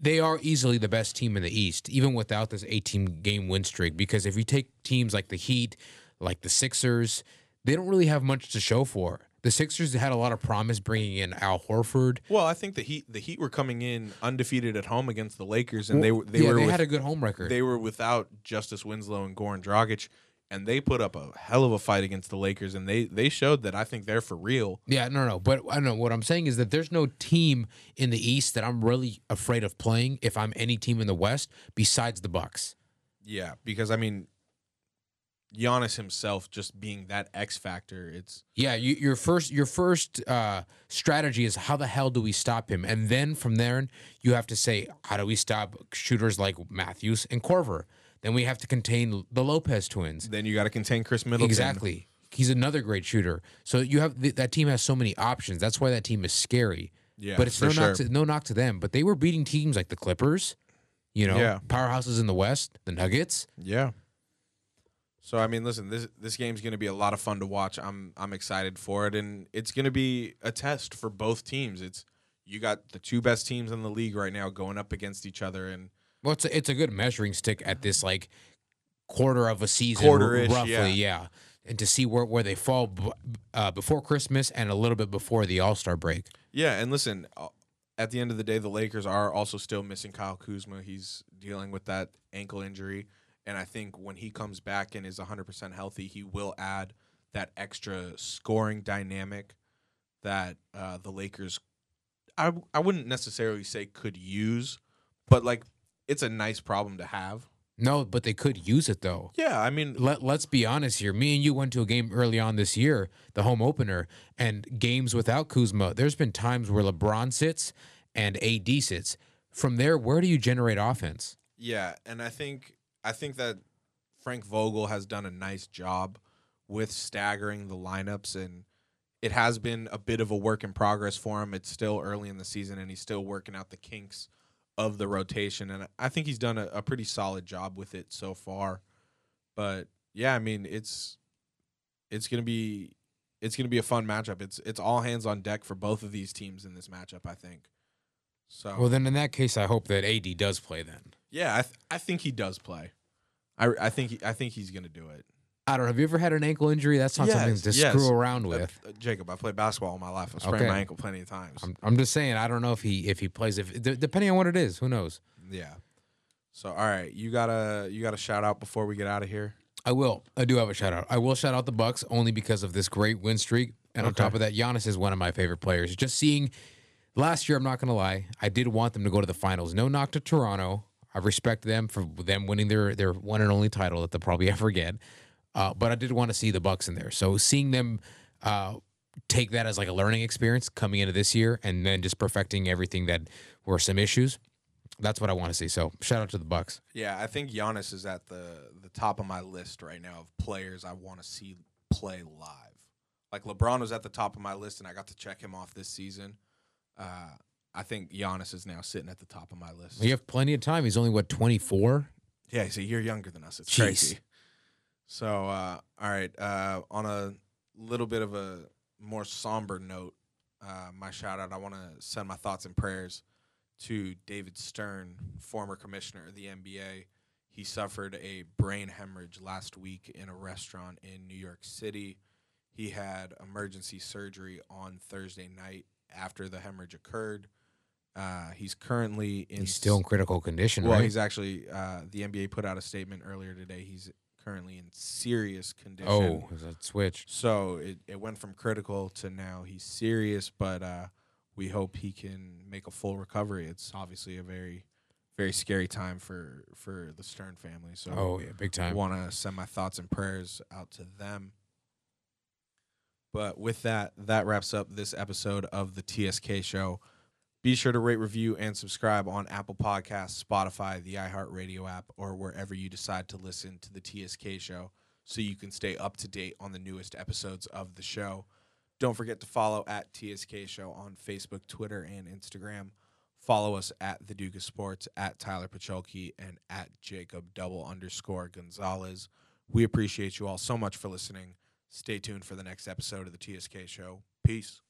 they are easily the best team in the East, even without this eighteen game win streak, because if you take teams like the Heat, like the Sixers, they don't really have much to show for. The Sixers had a lot of promise bringing in Al Horford. Well, I think the Heat the Heat were coming in undefeated at home against the Lakers, and well, they they yeah, were they with, had a good home record. They were without Justice Winslow and Goran Dragic, and they put up a hell of a fight against the Lakers, and they they showed that I think they're for real. Yeah, no, no, but I don't know what I'm saying is that there's no team in the East that I'm really afraid of playing if I'm any team in the West besides the Bucks. Yeah, because I mean, Giannis himself just being that X factor, it's yeah. You, your first, your first uh, strategy is how the hell do we stop him, and then from there you have to say how do we stop shooters like Matthews and Korver. Then we have to contain the Lopez twins. Then you got to contain Chris Middleton. Exactly, he's another great shooter. So you have th- that team has so many options. That's why that team is scary. Yeah, but it's no sure. knock to, no knock to them. But they were beating teams like the Clippers, you know, yeah. powerhouses in the West, the Nuggets. Yeah. So I mean, listen, this this game's going to be a lot of fun to watch. I'm I'm excited for it, and it's going to be a test for both teams. It's you got the two best teams in the league right now going up against each other, and well, it's a, it's a good measuring stick at this like quarter of a season, quarter-ish, roughly, yeah. yeah, and to see where where they fall b- uh, before Christmas and a little bit before the All-Star break. Yeah, and listen, at the end of the day, the Lakers are also still missing Kyle Kuzma. He's dealing with that ankle injury. And I think when he comes back and is one hundred percent healthy, he will add that extra scoring dynamic that uh, the Lakers, I I wouldn't necessarily say could use, but like it's a nice problem to have. No, but they could use it, though. Yeah, I mean... Let, let's be honest here. Me and you went to a game early on this year, the home opener, and games without Kuzma. There's been times where LeBron sits and A D sits. From there, where do you generate offense? Yeah, and I think I think that Frank Vogel has done a nice job with staggering the lineups, and it has been a bit of a work in progress for him. It's still early in the season, and he's still working out the kinks of the rotation, and I think he's done a, a pretty solid job with it so far. But yeah, I mean, it's it's gonna be it's gonna be a fun matchup. It's it's all hands on deck for both of these teams in this matchup, I think. So well, then in that case, I hope that A D does play. Then yeah, I th- I think he does play. I I think he, I think he's gonna do it. I don't know. Have you ever had an ankle injury? That's not yes, something to yes. screw around with. Uh, Jacob, I played basketball all my life. I've sprained okay. my ankle plenty of times. I'm, I'm just saying, I don't know if he if he plays. If d- depending on what it is, who knows? Yeah. So, all right, you got a you got a shout out before we get out of here. I will. I do have a shout out. I will shout out the Bucks only because of this great win streak, and okay. on top of that, Giannis is one of my favorite players. Just seeing last year, I'm not going to lie, I did want them to go to the finals. No knock to Toronto. I respect them for them winning their their one and only title that they'll probably ever get. Uh, but I did want to see the Bucks in there. So seeing them uh, take that as like a learning experience coming into this year and then just perfecting everything that were some issues, that's what I want to see. So shout out to the Bucks. Yeah, I think Giannis is at the, the top of my list right now of players I want to see play live. Like LeBron was at the top of my list, and I got to check him off this season. Uh, I think Giannis is now sitting at the top of my list. Well, you have plenty of time. He's only, what, twenty-four? Yeah, he's a year younger than us. It's Jeez. crazy. So, uh, all right, uh, on a little bit of a more somber note, uh, my shout-out, I want to send my thoughts and prayers to David Stern, former commissioner of the N B A. He suffered a brain hemorrhage last week in a restaurant in New York City. He had emergency surgery on Thursday night after the hemorrhage occurred. Uh, he's currently in... He's still in critical condition, well, right? Well, he's actually... Uh, the N B A put out a statement earlier today. He's... currently in serious condition. Oh, is that switch? So it, it went from critical to now he's serious, but uh, we hope he can make a full recovery. It's obviously a very, very scary time for, for the Stern family. So oh, yeah, big time. I want to send my thoughts and prayers out to them. But with that, that wraps up this episode of the T S K Show. Be sure to rate, review, and subscribe on Apple Podcasts, Spotify, the iHeartRadio app, or wherever you decide to listen to the T S K Show so you can stay up to date on the newest episodes of the show. Don't forget to follow at T S K Show on Facebook, Twitter, and Instagram. Follow us at The Duke of Sports, at Tyler Pacholke, and at Jacob double underscore Gonzalez. We appreciate you all so much for listening. Stay tuned for the next episode of the T S K Show. Peace.